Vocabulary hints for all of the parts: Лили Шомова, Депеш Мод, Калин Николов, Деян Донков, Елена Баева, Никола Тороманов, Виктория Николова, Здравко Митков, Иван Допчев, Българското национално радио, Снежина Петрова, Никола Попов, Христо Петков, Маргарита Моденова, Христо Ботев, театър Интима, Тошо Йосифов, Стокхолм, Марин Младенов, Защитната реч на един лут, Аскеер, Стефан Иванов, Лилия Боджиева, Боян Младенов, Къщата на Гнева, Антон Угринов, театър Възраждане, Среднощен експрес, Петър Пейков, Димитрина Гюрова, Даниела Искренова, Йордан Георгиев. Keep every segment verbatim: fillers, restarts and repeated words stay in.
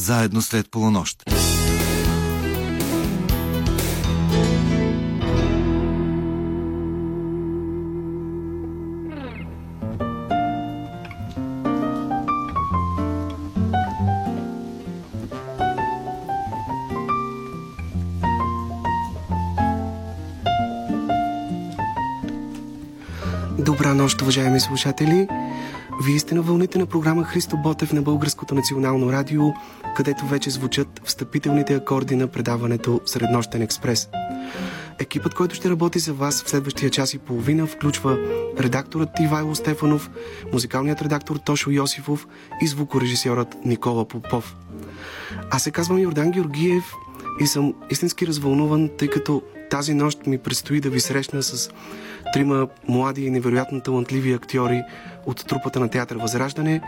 заедно след полунощ. Добра нощ, уважаеми слушатели! Вие сте на вълните на програма Христо Ботев на Българското национално радио, където вече звучат встъпителните акорди на предаването Среднощен експрес. Екипът, който ще работи за вас в следващия час и половина, включва редакторът Ивайло Стефанов, музикалният редактор Тошо Йосифов и звукорежисьорът Никола Попов. Аз се казвам Йордан Георгиев и съм истински развълнуван, тъй като тази нощ ми предстои да ви срещна с трима млади и невероятно талантливи актьори от трупата на театър Възраждане: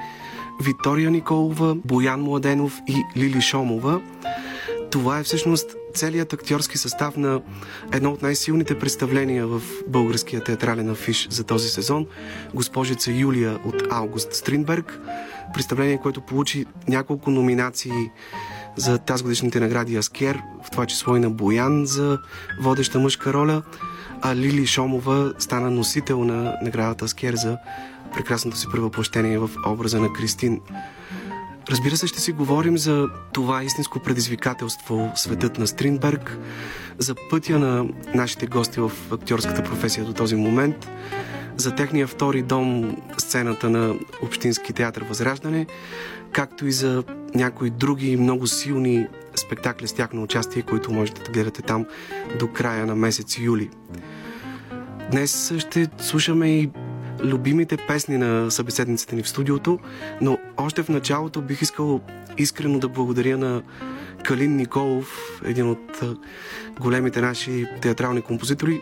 Виктория Николова, Боян Младенов и Лили Шомова. Това е всъщност целият актьорски състав на едно от най-силните представления в българския театрален афиш за този сезон — Госпожица Юлия от Август Стриндберг. Представление, което получи няколко номинации за тазгодишните награди Аскеер, в това число и на Боян за водеща мъжка роля, а Лили Шомова стана носител на наградата Аскер за прекрасното си превъплъщение в образа на Кристин. Разбира се, ще си говорим за това истинско предизвикателство — светът на Стриндберг, за пътя на нашите гости в актьорската професия до този момент, за техния втори дом — сцената на Общински театър Възраждане, както и за някои други много силни спектакли с тяхно участие, които можете да гледате там до края на месец юли. Днес ще слушаме и любимите песни на събеседниците ни в студиото, но още в началото бих искал искрено да благодаря на Калин Николов, един от големите наши театрални композитори,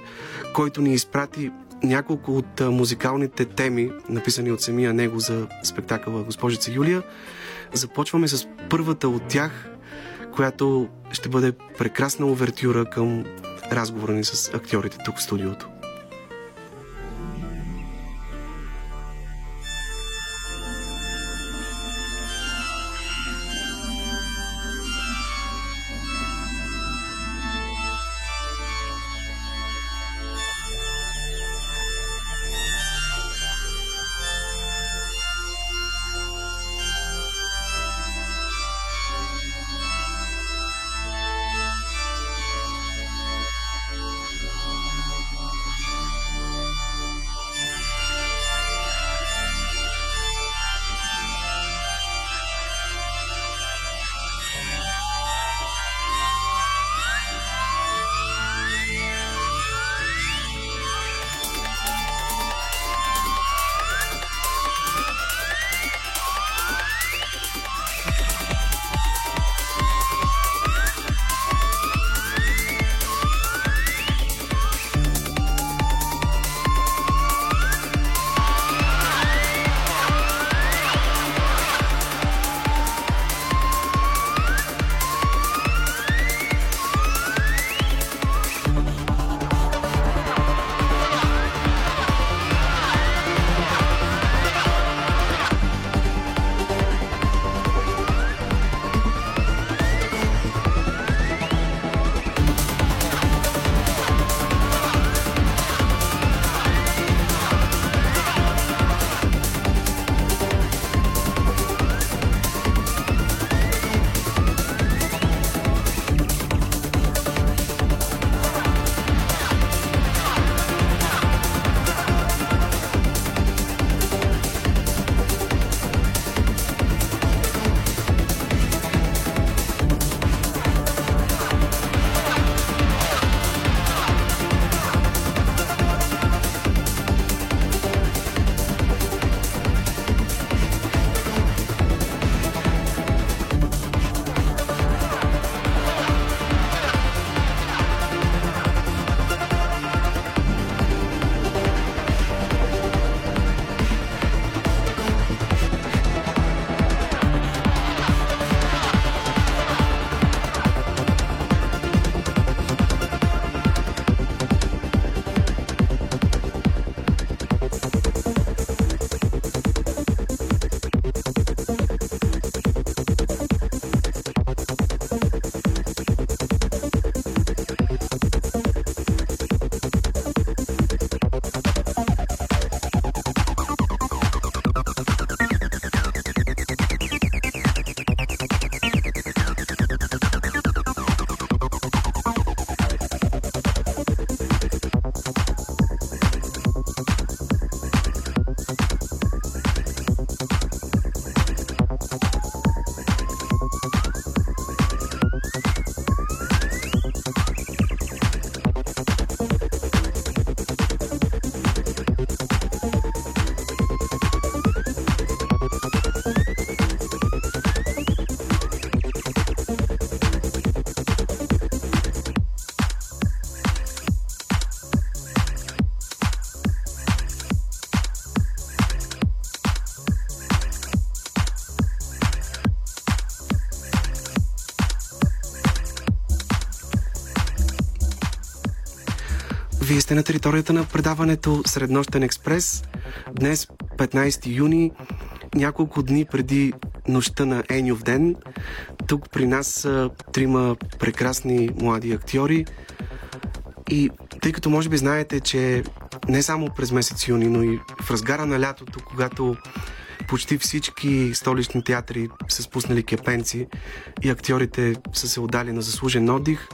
който ни изпрати няколко от музикалните теми, написани от самия него за спектакъла Госпожица Юлия. Започваме с първата от тях, която ще бъде прекрасна увертюра към разговора ни с актьорите тук в студиото. Вие сте на територията на предаването Среднощен експрес. Днес, петнайсети юни, няколко дни преди нощта на Еньов ден, тук при нас са трима прекрасни млади актьори. И тъй като може би знаете, че не само през месец юни, но и в разгара на лятото, когато почти всички столични театри са спуснали кепенци и актьорите са се отдали на заслужен отдих,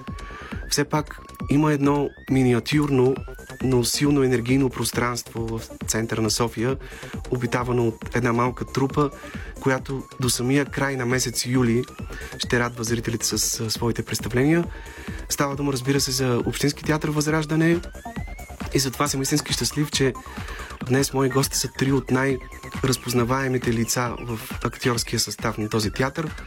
все пак има едно миниатюрно, но силно енергийно пространство в центъра на София, обитавано от една малка трупа, която до самия край на месец юли ще радва зрителите с своите представления. Става дума, разбира се, за Общински театър Възраждане, и затова съм истински щастлив, че днес мои гости са три от най-разпознаваемите лица в актьорския състав на този театър.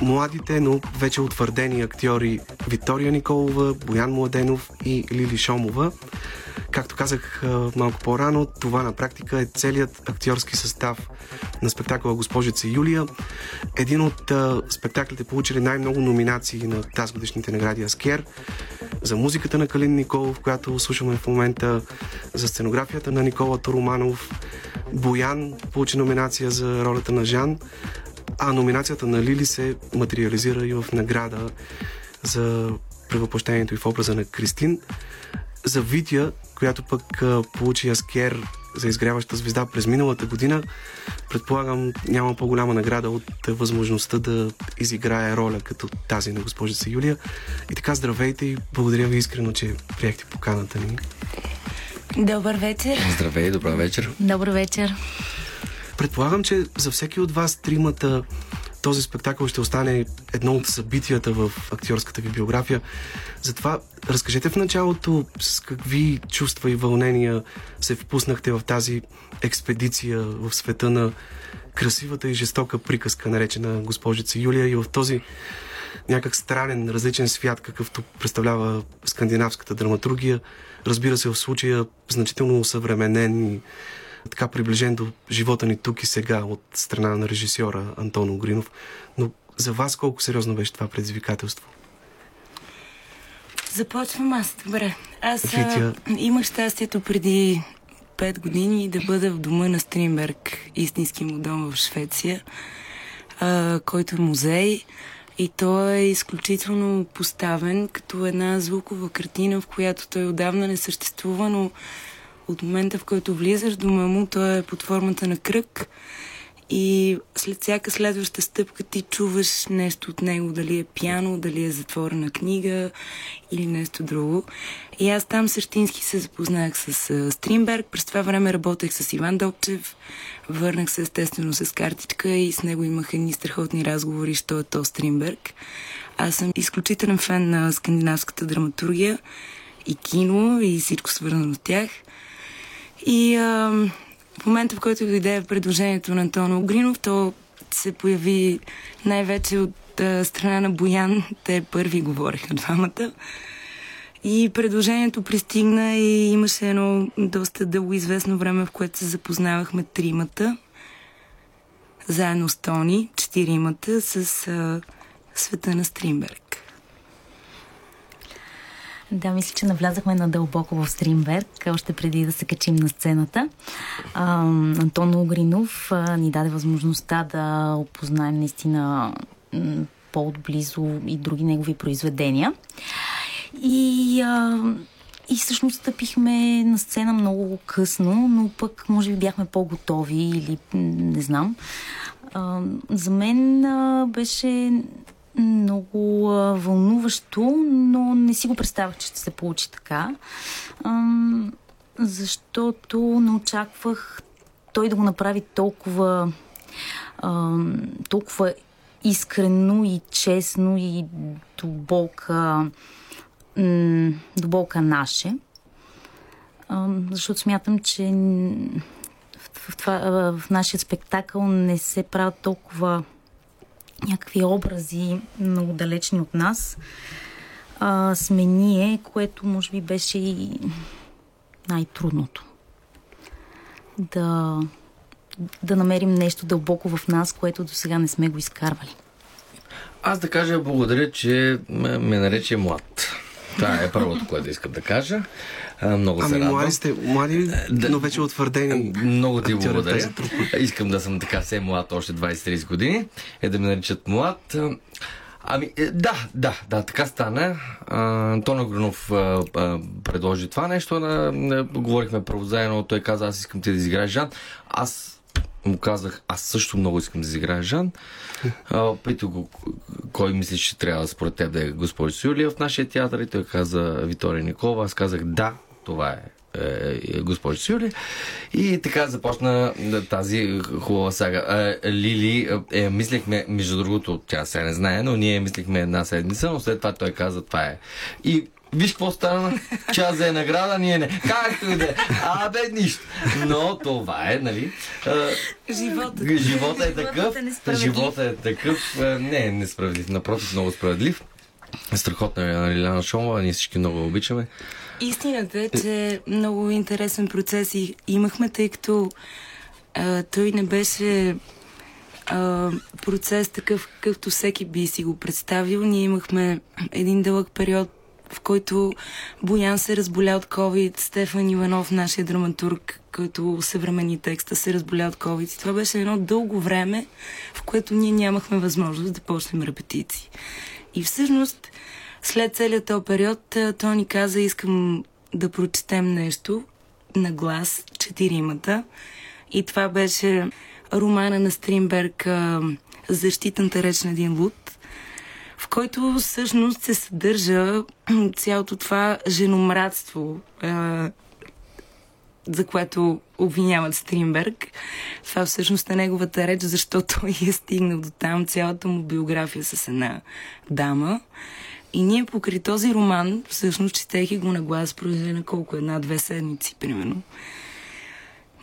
Младите, но вече утвърдени актьори Виктория Николова, Боян Младенов и Лили Шомова. Както казах малко по-рано, това на практика е целият актьорски състав на спектакъла Госпожица Юлия. Един от спектаклите, получили най-много номинации на тази годишните награди Аскеер, за музиката на Калин Николов, която слушаме в момента, за сценографията на Никола Тороманов. Боян получи номинация за ролята на Жан, а номинацията на Лили се материализира и в награда за превъплъщението и в образа на Кристин. За Витя, която пък получи Аскер за изгряваща звезда през миналата година, предполагам, няма по-голяма награда от възможността да изиграе роля като тази на Госпожица Юлия. И така, здравейте и благодаря ви искрено, че приехте поканата ни. Добър вечер. Здравей, добър вечер. Добър вечер. Предполагам, че за всеки от вас тримата този спектакъл ще остане едно от събитията в актьорската ви биография. Затова разкажете в началото с какви чувства и вълнения се впуснахте в тази експедиция в света на красивата и жестока приказка, наречена Госпожица Юлия, и в този някак странен, различен свят, какъвто представлява скандинавската драматургия. Разбира се, в случая значително усъвременен и така приближен до живота ни тук и сега от страна на режисьора Антон Угринов. Но за вас колко сериозно беше това предизвикателство? Започвам аз, добре. Аз а, имах щастието преди пет години да бъда в дома на Стринберг, истински му дом в Швеция, а, който е музей. И той е изключително поставен като една звукова картина, в която той отдавна не съществува, но от момента, в който влизаш до му, той е под формата на кръг и след всяка следваща стъпка ти чуваш нещо от него, дали е пиано, дали е затворена книга или нещо друго. И аз там същински се запознах с uh, Стринберг, през това време работех с Иван Допчев, върнах се естествено с картичка и с него имах едни страхотни разговори, що е то Стринберг. Аз съм изключителен фен на скандинавската драматургия и кино и всичко свързано с тях. И а, в момента, в който дойде предложението на Антон Угринов, то се появи най-вече от а, страна на Боян. Те първи говориха двамата. И предложението пристигна и имаше едно доста дълго известно време, в което се запознавахме тримата, заедно с Тони, четиримата, с а, света на Стринберг. Да, мисля, че навлязахме надълбоко в Стринберг, още преди да се качим на сцената. А, Антон Угринов а, ни даде възможността да опознаем наистина по-отблизо и други негови произведения. И, а, и всъщност стъпихме на сцена много късно, но пък може би бяхме по-готови или не знам. А, за мен а, беше много а, вълнуващо, но не си го представях, че ще се получи така, а, защото не очаквах той да го направи толкова, а, толкова искрено и честно и дълбока, м, дълбока наше, а, защото смятам, че в, в, това, в нашия спектакъл не се правят толкова някакви образи много далечни от нас. А, сме ние, което може би беше и най-трудното. Да, да намерим нещо дълбоко в нас, което до сега не сме го изкарвали. Аз да кажа благодаря, че ме нарече млад. Това е първото, което искам да кажа. Много се радвам. Ами млади сте, млади, но вече утвърдени. Много ти благодаря. Искам да съм така все млад, още двайсет-трийсет години. Е да ме наричат млад. Ами, да, да, да, така стана. Антон Угринов предложи това нещо. Говорихме правозаедно, той каза, аз искам ти да изиграеш Жан. Аз му казах, аз също много искам да изиграя Жан. Питах го, кой мислиш, че трябва според теб да е Госпожица Юлия в нашия театър, и той каза Виктория Николова. Аз казах, да, това е, е Госпожица Юлия. И така започна тази хубава сага. Лили, е, мислихме, между другото, тя сега не знае, но ние мислихме една седмица, но след това той каза, това е. И виж какво стана, че аз за е награда, ние не. Както и да е. А, бе, нищо. Но това е, нали? Живота е, живота е такъв. Живота е такъв. Не е несправедлив. Напротив, много справедлив. Страхотна е Лиляна Шомова. Ние всички много обичаме. Истината е, че много интересен процес и имахме, тъй като а, той не беше а, процес такъв, какъвто всеки би си го представил. Ние имахме един дълъг период, в който Боян се разболя от ковид, Стефан Иванов, нашия драматург, който съвремени текста, се разболя от ковид. И това беше едно дълго време, в което ние нямахме възможност да почнем репетиции. И всъщност, след целият този период, той ни каза, искам да прочетем нещо на глас, четиримата. И това беше романа на Стринберг «Защитната реч на един лут», в който всъщност се съдържа цялото това женомрадство, е, за което обвиняват Стринберг. Това всъщност е неговата реч, защото той е стигнал до там, цялата му биография с една дама. И ние покрай този роман, всъщност, четейки го на глас, продължи на колко една-две седмици, примерно,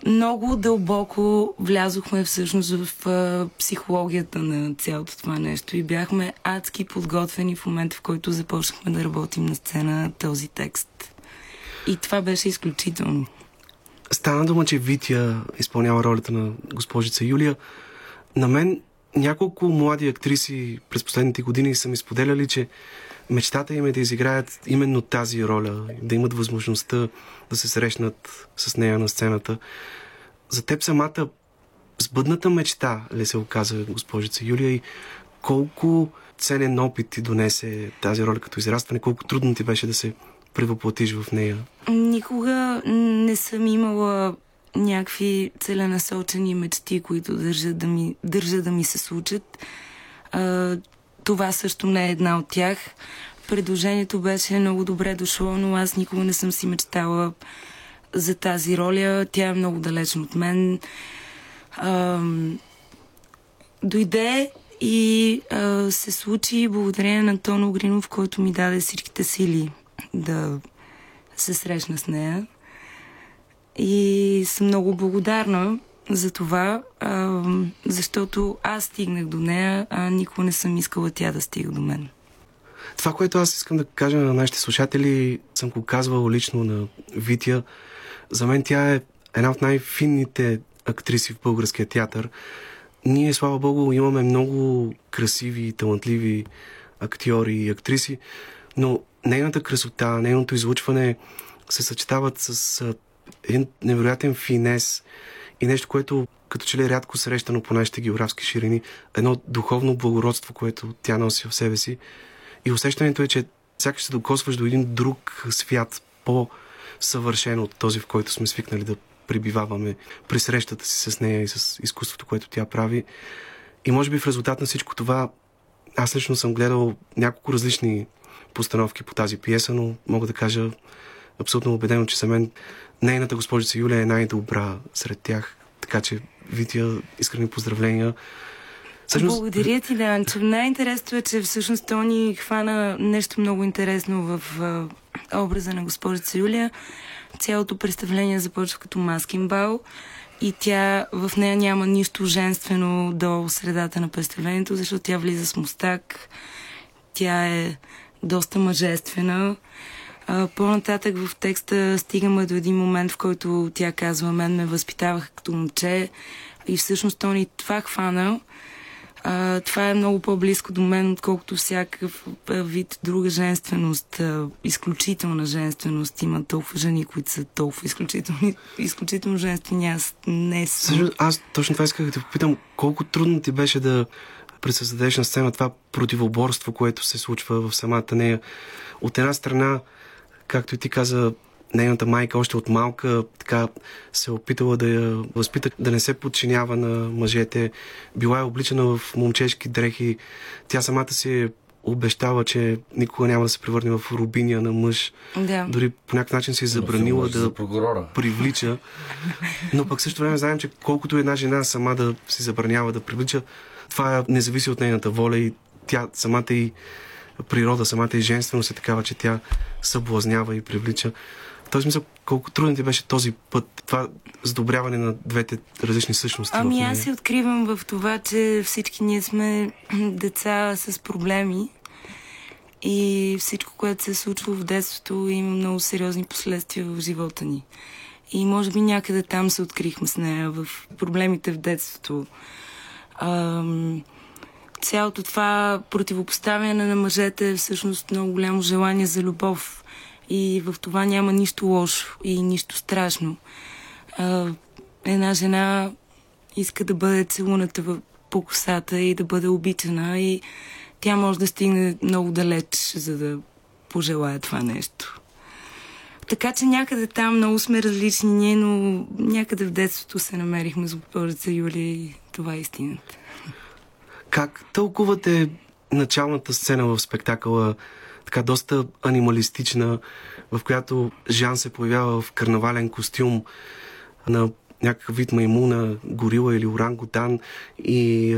много дълбоко влязохме всъщност в а, психологията на цялото това нещо и бяхме адски подготвени в момента, в който започнахме да работим на сцена този текст. И това беше изключително. Стана дума, че Витя изпълнява ролята на Госпожица Юлия. На мен няколко млади актриси през последните години са ми споделяли, че мечтата им е да изиграят именно тази роля, да имат възможността да се срещнат с нея на сцената. За теб самата сбъдната мечта ли се оказа, Госпожица Юлия, и колко ценен опит ти донесе тази роля като израстване, колко трудно ти беше да се превъплатиш в нея? Никога не съм имала някакви целенасочени мечти, които държат да ми, държат да ми се случат. А, това също не е една от тях. Предложението беше много добре дошло, но аз никога не съм си мечтала за тази роля. Тя е много далечна от мен. А, дойде и а, се случи благодарение на Антон Угринов, който ми даде всичките сили да се срещна с нея. И съм много благодарна за това, а, защото аз стигнах до нея, а никога не съм искала тя да стига до мен. Това, което аз искам да кажа на нашите слушатели, съм го казвал лично на Витя. За мен тя е една от най-финните актриси в българския театър. Ние, слава богу, имаме много красиви и талантливи актьори и актриси, но нейната красота, нейното излучване се съчетават с един невероятен финес и нещо, което като че ли е рядко срещано по нашите географски ширини. Едно духовно благородство, което тя носи в себе си. И усещането е, че сякаш се докосваш до един друг свят, по-съвършен от този, в който сме свикнали да пребиваваме при срещата си с нея и с изкуството, което тя прави. И може би в резултат на всичко това, аз лично съм гледал няколко различни постановки по тази пиеса, но мога да кажа абсолютно убедено, че за мен нейната Госпожица Юлия е най-добра сред тях. Така че, Витя, искрени поздравления. Всъщност... Благодаря ти, Данчо. Най-интересното е, че всъщност той ни хвана нещо много интересно в а, образа на Госпожица Юлия. Цялото представление започва като маскин бал и тя, в нея няма нищо женствено до средата на представлението, защото тя влиза с мустак. Тя е доста мъжествена. Uh, по-нататък в текста стигаме до един момент, в който тя казва, мен ме възпитаваха като момче, и всъщност Тони това хвана А, това е много по-близко до мен, отколкото всякакъв вид друга женственост, а, изключителна женственост. Има толкова жени, които са толкова изключителни, изключително женствени. Аз не съм. Също, аз точно това исках да те попитам. Колко трудно ти беше да пресъздадеш на сцена това противоборство, което се случва в самата нея? От една страна, както и ти каза, нейната майка още от малка така се опитала да я възпита, да не се подчинява на мъжете. Била е обличена в момчешки дрехи. Тя самата си обещава, че никога няма да се превърне в рубиня на мъж. Да. Дори по някакъв начин си забранила да привлича. Но пък също време знаем, че колкото една жена сама да си забранява да привлича, това не зависи от нейната воля и тя самата и природа, самата и женственост е такава, че тя съблазнява и привлича. В този смисъл, колко труден ти беше този път, това сдобряване на двете различни същности? Ами аз се откривам в това, че всички ние сме деца с проблеми и всичко, което се случва в детството, има много сериозни последствия в живота ни. И може би някъде там се открихме с нея, в проблемите в детството. Ам... Цялото това противопоставяне на мъжете е всъщност много голямо желание за любов. И в това няма нищо лошо и нищо страшно. А, една жена иска да бъде целуната по косата и да бъде обичана и тя може да стигне много далеч, за да пожелая това нещо. Така че някъде там много сме различни ние, но някъде в детството се намерихме с Госпожица Юлия и това е истината. Как тълкувате началната сцена в спектакъла? Така доста анималистична, в която Жан се появява в карнавален костюм на някакъв вид маймуна, горила или орангутан и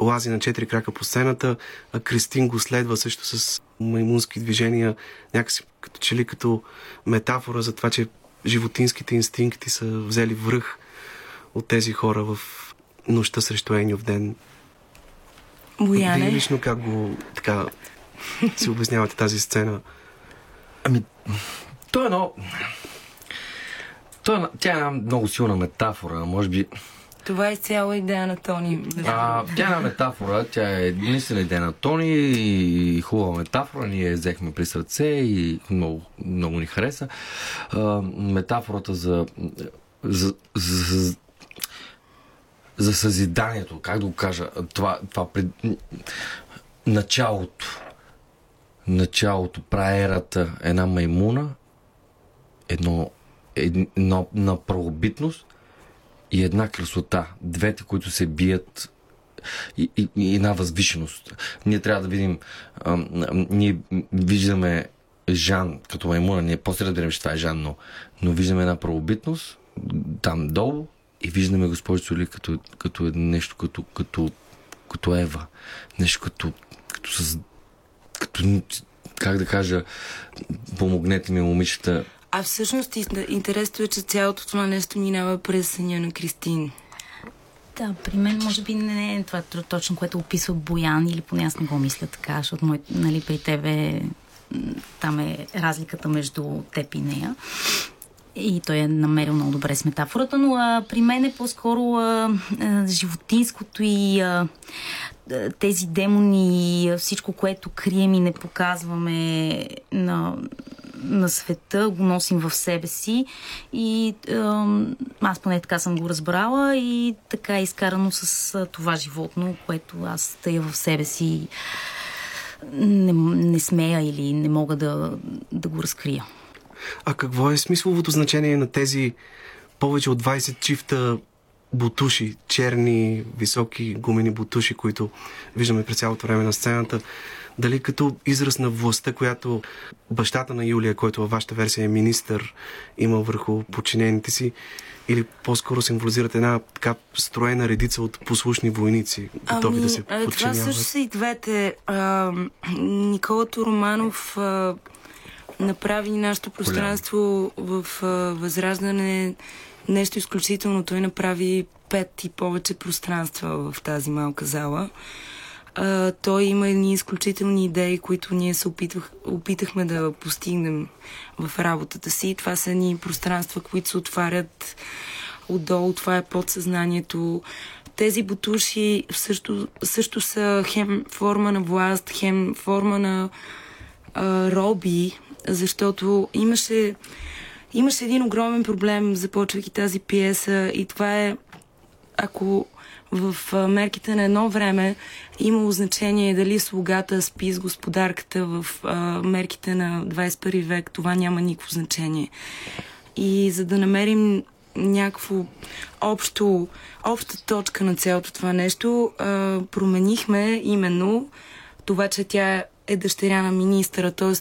лази на четири крака по сцената. А Кристин го следва също с маймунски движения, някакси като че ли като метафора за това, че животинските инстинкти са взели връх от тези хора в нощта срещу Еньов ден. Бояне. Вие лично как го така си обяснявате тази сцена? Ами, то е едно... То е... Тя е една много силна метафора, може би... Това е цяла идея на Тони. А, тя е една метафора, тя е единствена идея на Тони и хубава метафора, ние взехме при сърце и много, много ни хареса. А, метафората за... за, за, за... за съзиданието, как да го кажа, това, това пред... началото. Началото, праерата, една маймуна, едно, едно на правобитност и една красота. Двете, които се бият и, и, и една възвишеност. Ние трябва да видим, а, ние виждаме Жан като маймуна, ние после разберем, че това е Жан, но, но виждаме една правобитност там долу и виждаме Госпожица Юлия като, като нещо като, като, като Ева, нещо като, като със като, как да кажа, помогнете ми, момичета. А всъщност интересно е, че цялото това нещо минава през съня на Кристин. Да, при мен може би не е това точно, което описва Боян, или поне аз не го мисля така, защото мой, нали, при тебе там е разликата между теб и нея. И той е намерил много добре с метафората, но а, при мен е по-скоро а, а, животинското и а, тези демони, всичко, което крием и не показваме на, на света, го носим в себе си. И а, аз поне така съм го разбрала и така е изкарано с а, това животно, което аз тая в себе си не, не смея или не мога да, да го разкрия. А какво е смисловото значение на тези повече от двайсет чифта бутуши, черни, високи гумени бутуши, които виждаме през цялото време на сцената? Дали като израз на властта, която бащата на Юлия, който във вашата версия е министър, има върху подчинените си, или по-скоро символизират една така строена редица от послушни войници, готови ами, да се подчиняват? Това също са и двете. А, Никола Тороманов а... направи нашето пространство в а, Възраждане нещо изключително. Той направи пет и повече пространства в тази малка зала. А, той има едни изключителни идеи, които ние се опитвах, опитахме да постигнем в работата си. Това са едни пространства, които се отварят отдолу. Това е подсъзнанието. Тези бутуши също, също са хем форма на власт, хем форма на а, роби, защото имаше, имаше един огромен проблем, започвайки тази пиеса, и това е, ако в мерките на едно време имало значение дали слугата спи с господарката, в а, мерките на двадесет и първи век това няма никакво значение. И за да намерим някакво общо, обща точка на цялото това нещо, а, променихме именно това, че тя е дъщеря на министъра, т.е.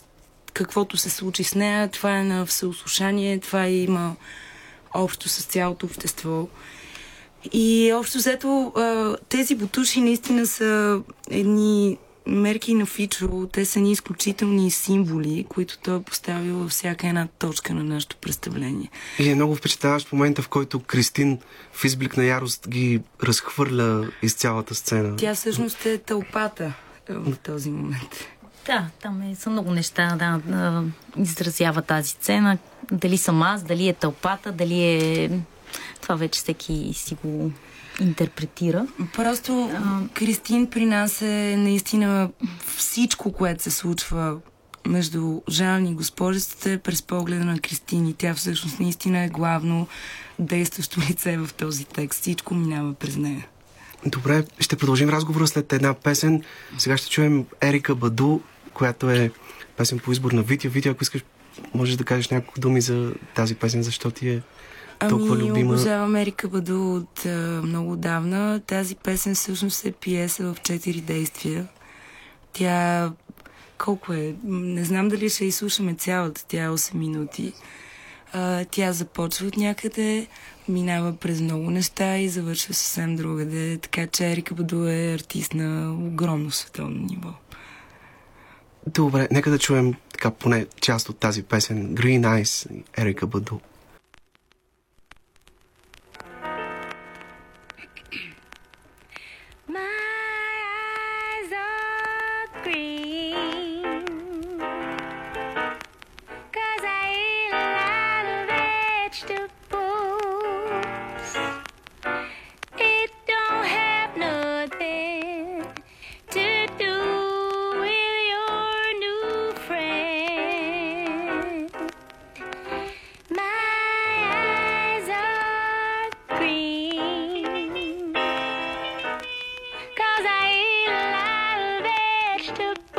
каквото се случи с нея, това е на всеослушание, това има общо с цялото общество. И общо взето тези бутуши наистина са едни мерки на Фичо, те са ни изключителни символи, които той е поставил във всяка една точка на нашето представление. И е много впечатляващ момента, в който Кристин в изблик на ярост ги разхвърля из цялата сцена. Тя всъщност е тълпата в този момент. Да, там е, са много неща, да, да изразява тази сцена. Дали съм аз, дали е тълпата, дали е... Това вече всеки си го интерпретира. Просто Кристин при нас е наистина всичко, което се случва между Жан и госпожицата през погледа на Кристин. И тя всъщност наистина е главно действащо лице в този текст. Всичко минава през нея. Добре, ще продължим разговора след една песен. Сега ще чуем Ерика Баду, която е песен по избор на Витя. Витя, ако искаш, можеш да кажеш няколко думи за тази песен, защо ти е... Ами, обожавам Ерика Баду от а, много отдавна. Тази песен всъщност е пиеса в четири действия. Тя колко е? Не знам дали ще изслушаме цялата. Тя е осем минути. А, тя започва от някъде, минава през много неща и завършва съвсем другаде. Така че Ерика Баду е артист на огромно световно ниво. Добре, нека да чуем така поне част от тази песен. Green Eyes, Ерика Баду. Stop.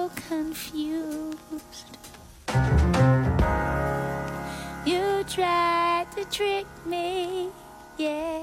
so confused. You tried to trick me, yeah.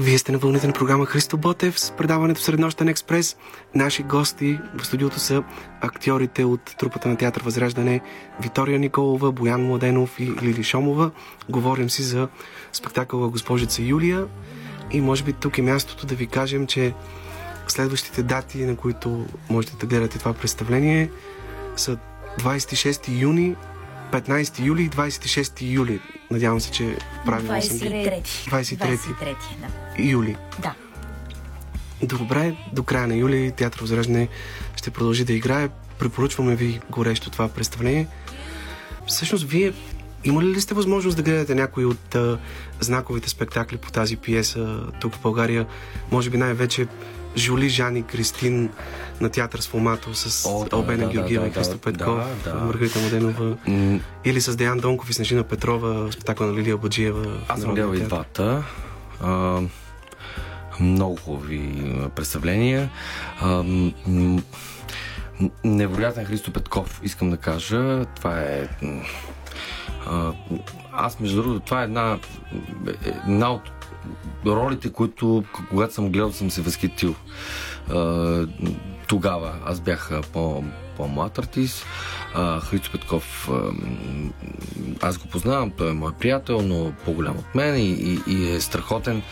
Вие сте на вълните на програма Христо Ботев с предаването Среднощен експрес. Наши гости в студиото са актьорите от трупата на театър Възраждане Виктория Николова, Боян Младенов и Лили Шомова. Говорим си за спектакъла Госпожица Юлия и може би тук е мястото да ви кажем, че следващите дати, на които можете да гледате това представление, са двадесет и шести юни, петнадесети юли и двадесет и шести юли. Надявам се, че правилно двадесет и трети юли. Да. Добре, до края на юли театър Възраждане ще продължи да играе. Препоръчваме ви горещо това представление. Всъщност, вие имали ли сте възможност да гледате някои от а, знаковите спектакли по тази пиеса тук в България? Може би най-вече Жули, Жани, Кристин на театър Сфумато с О, да, Албена да, Георгиева да, и Христо Петков, да, да. Маргарита Моденова mm. или с Деян Донков и Снежина Петрова, спектакъл на Лилия Боджиева. Аз съм гледал и двата. А, много ви представления. А, невероятен Христо Петков, искам да кажа. Това е... А, аз, между другото, това е една, една от ролите, които, когато съм гледал, съм се възхитил. Тогава аз бях по, по-млад артист. Христо Петков, аз го познавам, той е мой приятел, но по-голям от мен и, и, и е страхотен.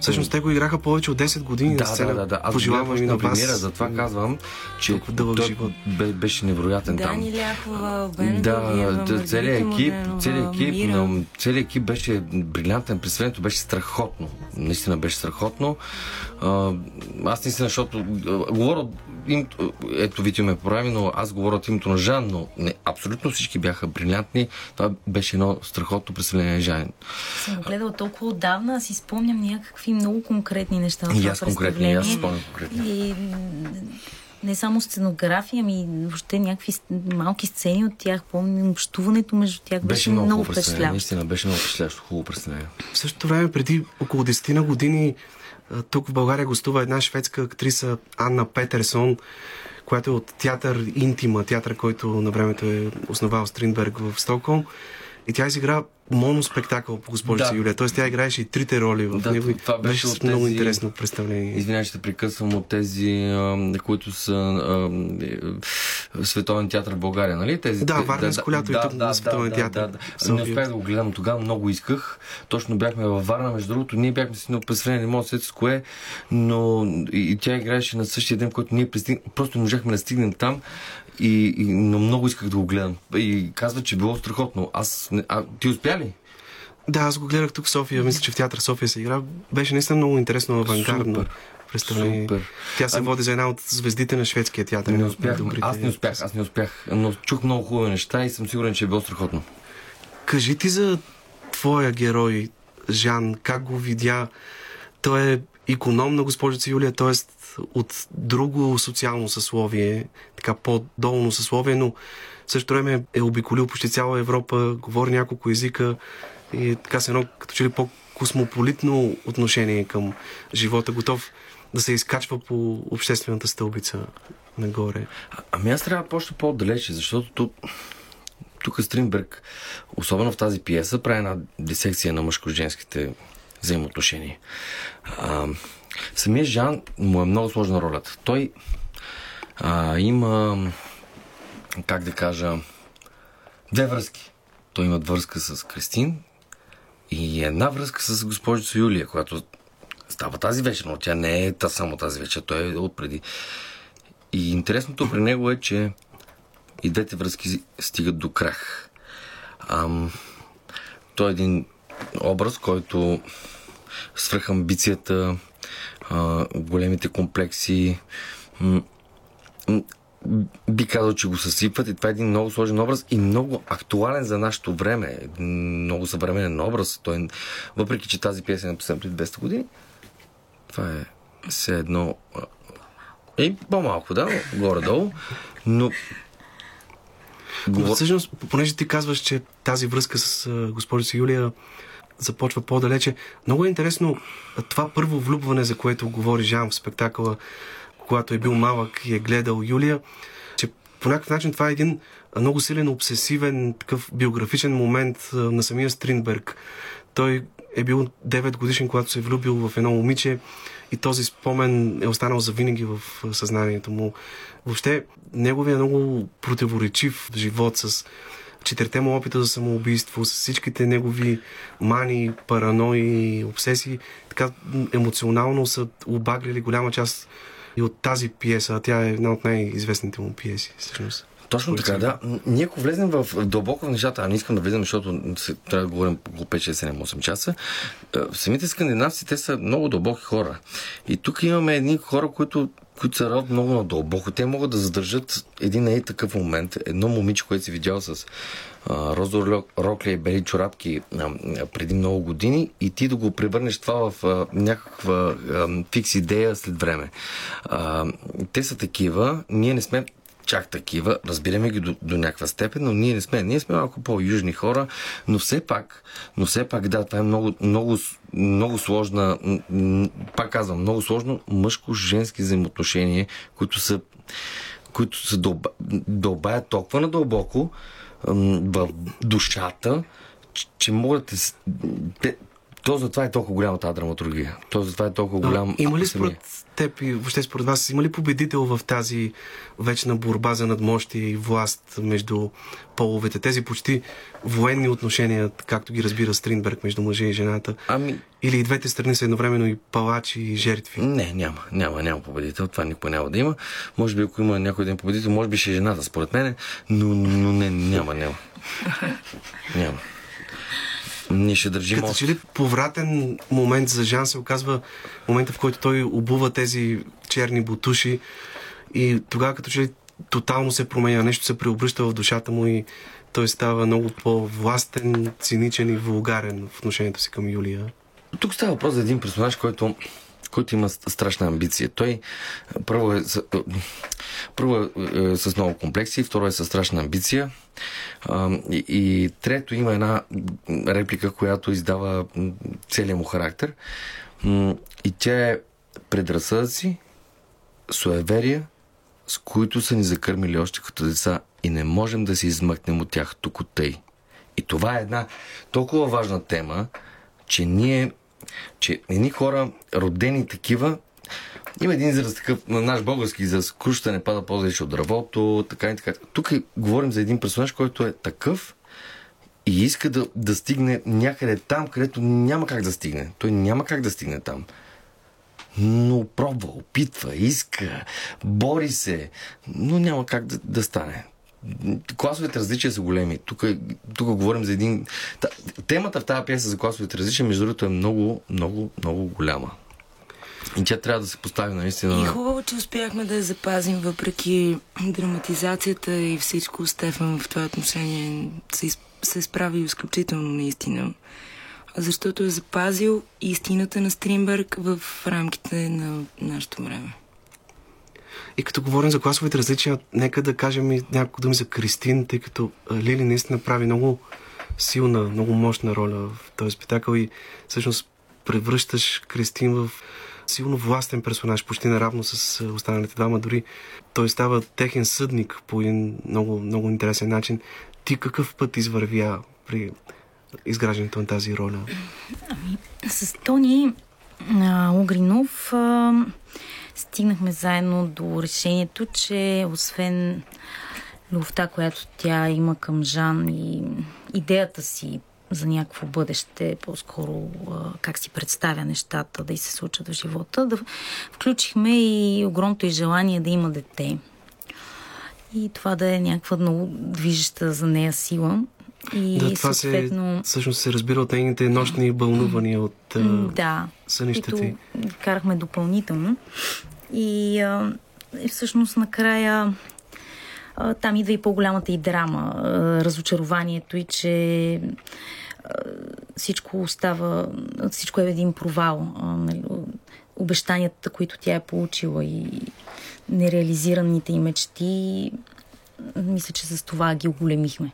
Всъщност те го играха повече от десет години. Да, на сцена. Да, да, да. Аз пожелавам и на премиера, затова казвам, че дълъг живот беше невероятен там. Да, Ляхова, Бен, да, целият екип, целият екип, целият екип беше брилянтен, представлението беше страхотно. Наистина беше страхотно. Аз наистина, защото говоря името, ето Витю ме поправи, но аз говоря от името на Жан, но не, абсолютно всички бяха брилянтни. Това беше едно страхотно представление на Жан. Съм гледал толкова отдавна, си спомням някакви много конкретни неща на това представление. И аз спомням конкретни. И не само сценография, ами въобще някакви малки сцени от тях, помня, общуването между тях беше, беше много, много впечатлящо. Наистина, беше много впечатлящо, хубаво представление. В същото време, преди около десет години тук в България гостува една шведска актриса Анна Петерсон, която е от театър Интима, театър, който на времето е основал Стриндберг в Стокхолм. И тя изигра моноспектакъл по Госпожица да. Юлия. Т.е. тя играеше и трите роли в да, него. Това беше тези... много интересно представление. Извинявай, ще прекъсвам от тези, които са а, Световен театър в България, нали? Тези, да, Варненско колято да, и тук да, на Световен да, театър. Да, да. Не успях да го гледам тогава, много исках. Точно бяхме във Варна, между другото, ние бяхме с едно представление, не мога да сетя с кое, но и тя играеше на същия ден, който ние пристиг... просто не можехме да стигнем там. И, и, но много исках да го гледам. И казва, че било страхотно. Аз, а, ти успя ли? Да, аз го гледах тук в София. Мисля, че в театър София се игра. Беше наистина много интересно, авангардно представление. Супер. Тя се а, води за една от звездите на шведския театър. Не успях, аз не успях, аз не успях. Но чух много хубави неща и съм сигурен, че е било страхотно. Кажи ти за твоя герой, Жан, как го видя. Той е иконом на Госпожица Юлия, т.е. от друго социално съсловие, така по-долно съсловие, но в същото време е обиколил почти цяла Европа, говори няколко езика и така с едно като че ли по-космополитно отношение към живота, готов да се изкачва по обществената стълбица нагоре. А, ами аз трябва да почна по-отдалече, защото тук тук Стринберг, особено в тази пиеса, прави една дисекция на мъжко-женските взаимоотношения. А, самия Жан му е много сложна ролята. Той а, има, как да кажа, две връзки. Той има връзка с Кристин и една връзка с госпожица Юлия, която става тази вечер, но тя не е та само тази вечер, той е отпреди. И интересното при него е, че и двете връзки стигат до крах. Ам, той е един образ, който свръх амбицията, а, големите комплекси, м- м- би казал, че го съсипват, и това е един много сложен образ и много актуален за нашето време. Много съвременен образ. Той, въпреки че тази пиеса е написана пред двеста години, това е все едно и по-малко, да, горе-долу, но но всъщност, понеже ти казваш, че тази връзка с госпожица Юлия започва по-далече, много е интересно това първо влюбване, за което говори Жан в спектакъла, когато е бил малък и е гледал Юлия, че по някакъв начин това е един много силен, обсесивен, такъв биографичен момент на самия Стринберг. Той е бил девет годишен, когато се е влюбил в едно момиче, и този спомен е останал завинаги в съзнанието му. Въобще, неговия много противоречив живот с четирите му опита за самоубийство, с всичките негови мани, паранои, обсесии, така емоционално са обагрили голяма част и от тази пиеса. Тя е една от най-известните му пиеси, всъщност. Точно така, да. Ние ако влезем в дълбоко в нещата, а не искам да влезем, защото трябва да говорим по пет шест седем осем часа, самите скандинавци, те са много дълбоки хора. И тук имаме едни хора, които, които са род много надълбоко. Те могат да задържат един и такъв момент. Едно момиче, което си видял с розово рокля и бели чорапки преди много години, и ти да го превърнеш това в а, някаква а, фикс идея след време. А, те са такива. Ние не сме чак такива, разбираме ги до, до някаква степен, но ние не сме. Ние сме малко по-южни хора, но все пак, но все пак, да, това е много, много, много сложна, пак казвам, много сложно мъжко-женски взаимоотношения, които са, които са дълба, дълбаят толкова надълбоко в душата, че могат да... То затова е толкова голяма тази драматургия. То затова е толкова голям... Има ли според теб и въобще според вас, има ли победител в тази вечна борба за надмощие и власт между половете? Тези почти военни отношения, както ги разбира Стринберг, между мъже и жената. Ами... Или и двете страни са едновременно и палачи, и жертви? Не, няма. Няма, няма победител. Това никога няма да има. Може би, ако има някой ден победител, може би ще е жената, според мене. Но, но не, няма, няма. Няма. Ние ще държим. Като че ли повратен момент за Жан се оказва момента, в който той обува тези черни бутуши, и тогава като че ли тотално се променя, нещо се преобръща в душата му и той става много по-властен, циничен и вулгарен в отношението си към Юлия. Тук става въпрос за един персонаж, който, който има страшна амбиция. Той първо е, първо е с много комплекси, второ е с страшна амбиция, и, и трето има една реплика, която издава целия му характер. И тя е предразсъдъци, суеверия, с които са ни закърмили още като деца и не можем да се измъкнем от тях тук от тъй. И това е една толкова важна тема, че ние че едни хора, родени такива, има един израз такъв, наш български израз, крушата не пада по-далеч от дървото, така и така. Тук говорим за един персонаж, който е такъв и иска да, да стигне някъде там, където няма как да стигне. Той няма как да стигне там. Но пробва, опитва, иска, бори се, но няма как да, да стане. Класовите различия са големи. Тук, тук говорим за един... Темата в тази пиеса за класовите различия, между другото, е много, много, много голяма. И тя трябва да се постави наистина... И хубаво, че успяхме да я запазим, въпреки драматизацията и всичко. Стефан в това отношение се, се справи изключително наистина. Защото е запазил истината на Стринберг в рамките на нашето време. И като говорим за класовите различия, нека да кажем и няколко думи за Кристин, тъй като Лили наистина прави много силна, много мощна роля в този спектакъл и всъщност превръщаш Кристин в силно властен персонаж, почти наравно с останалите двама, дори той става техен съдник по един много, много интересен начин. Ти какъв път извървя при изграждането на тази роля? Ами, с Тони а, Угринов а, стигнахме заедно до решението, че освен любовта, която тя има към Жан и идеята си за някакво бъдеще, по-скоро как си представя нещата да и се случат в живота, да включихме и огромното и желание да има дете. И това да е някаква много движеща за нея сила. И да, това съответно... се, всъщност се разбира от нейните нощни бълнувания от да, сънищата ти. Да, карахме допълнително. И, а, и всъщност накрая... Там идва и по-голямата и драма, разочарованието и, че всичко остава, всичко е един провал. Обещанията, които тя е получила и нереализираните й мечти, мисля, че с това ги оголемихме.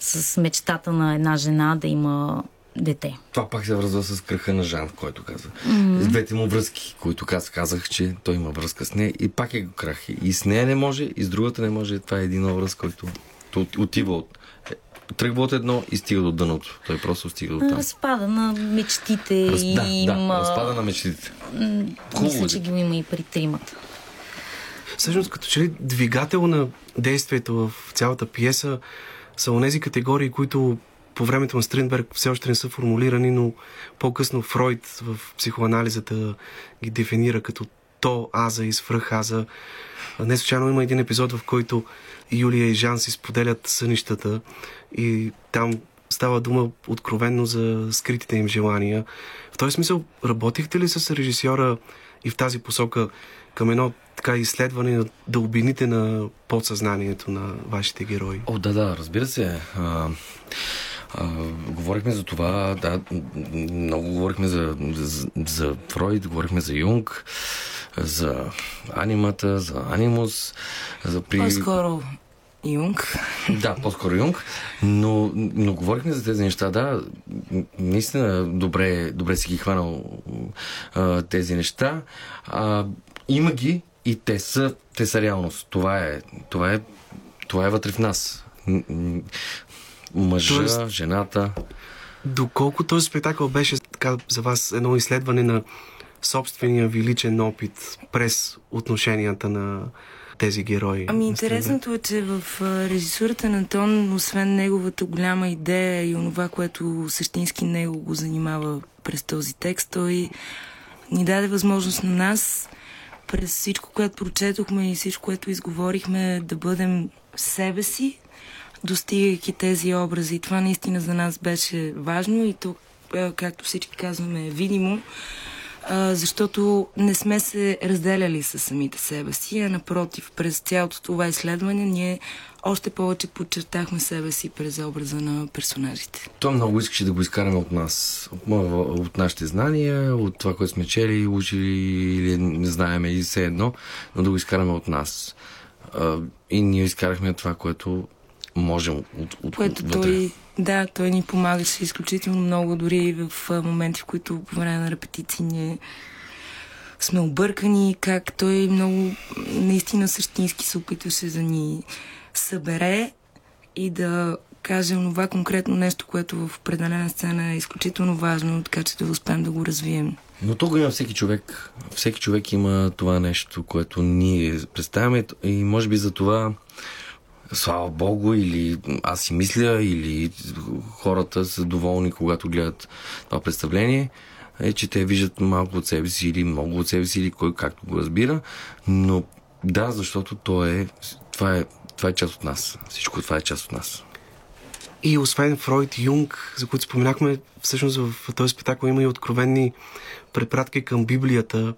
С мечтата на една жена да има дете. Това пак се връзва с кръха на Жан, който каза. Mm-hmm. С двете му връзки, които казах, че той има връзка с нея и пак е го крах. И с нея не може, и с другата не може. Това е един образ, който отива от... Тръгва от едно и стига до дъното. Той просто стига до там. Разпада на мечтите. Раз... Да, и да, има... разпада на мечтите. Хубаво. Мисля, че ги има и при тримата. Всъщност, като че ли двигател на действието в цялата пиеса са онези категории, които по времето на Стриндберг все още не са формулирани, но по-късно Фройд в психоанализата ги дефинира като то аза и свръхаза. Не случайно има един епизод, в който Юлия и Жан си споделят сънищата и там става дума откровенно за скритите им желания. В този смисъл, работихте ли с режисьора и в тази посока към едно така изследване на дълбините на подсъзнанието на вашите герои? О, да, да, разбира се. А... Uh, говорихме за това, да, много говорихме за, за, за Фройд, говорихме за Юнг, за анимата, за анимус, за при... По-скоро Юнг. Да, по-скоро Юнг, но, но говорихме за тези неща, да, наистина добре, добре си ги хванал а, тези неща. А, има ги и те са, те са реалност. Това е, това е, това е вътре в нас. Мъжа, тоест, жената. Доколко този спектакъл беше така за вас едно изследване на собствения ви личен опит през отношенията на тези герои? Ами интересното е, че в режисурата на Антон, освен неговата голяма идея и онова, което същински него го занимава през този текст, той ни даде възможност на нас през всичко, което прочетохме и всичко, което изговорихме, да бъдем себе си, достигайки тези образи. Това наистина за нас беше важно и то, както всички казваме, е видимо, защото не сме се разделяли с самите себе си, а напротив, през цялото това изследване ние още повече подчертахме себе си през образа на персонажите. Той много искаше да го изкараме от нас, от нашите знания, от това, което сме чели, учили или не знаеме, и все едно, но да го изкараме от нас. И ние изкарахме това, което можем от, от, което вътре. Той, да, той ни помагаше изключително много, дори в моменти, в които по време на репетиции ние сме объркани, как той много наистина същински се опитваше да ни събере и да каже онова конкретно нещо, което в определена сцена е изключително важно, така че да успеем да го развием. Но тук има всеки човек. Всеки човек има това нещо, което ние представяме и може би за това, слава богу, или аз си мисля, или хората са доволни, когато гледат това представление, е, че те виждат малко от себе си или много от себе си, или кой както го разбира, но да, защото то е, това, е, това е част от нас. Всичко това е част от нас. И освен Фройд, Юнг, за които споменахме, всъщност в този спектакъл има и откровенни препратки към Библията,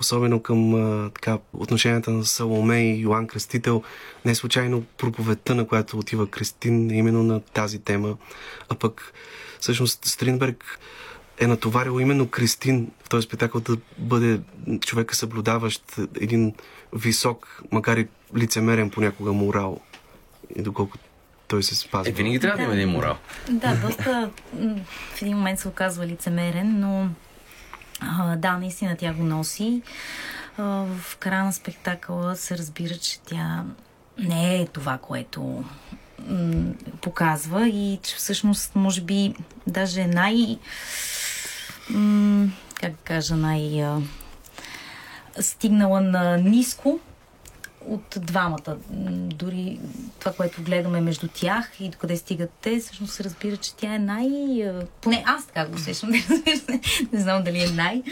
особено към а, така, отношенията на Саломе и Йоан Кръстител. Не случайно проповедта, на която отива Кристин, е именно на тази тема. А пък всъщност Стриндберг е натоварил именно Кристин в този спектакъл да бъде човека съблюдаващ един висок, макар и лицемерен понякога морал. И доколко той се спазва. Е, винаги трябва да има един морал. Да, доста в един момент се оказва лицемерен, но а, да, наистина тя го носи. А, в края на спектакъла се разбира, че тя не е това, което м- показва и че всъщност може би даже най... М- как кажа, най... А, стигнала на ниско от двамата. Дори това, което гледаме между тях и докъде стигат те, всъщност се разбира, че тя е най... Поне аз така го усещам, не знам дали е най...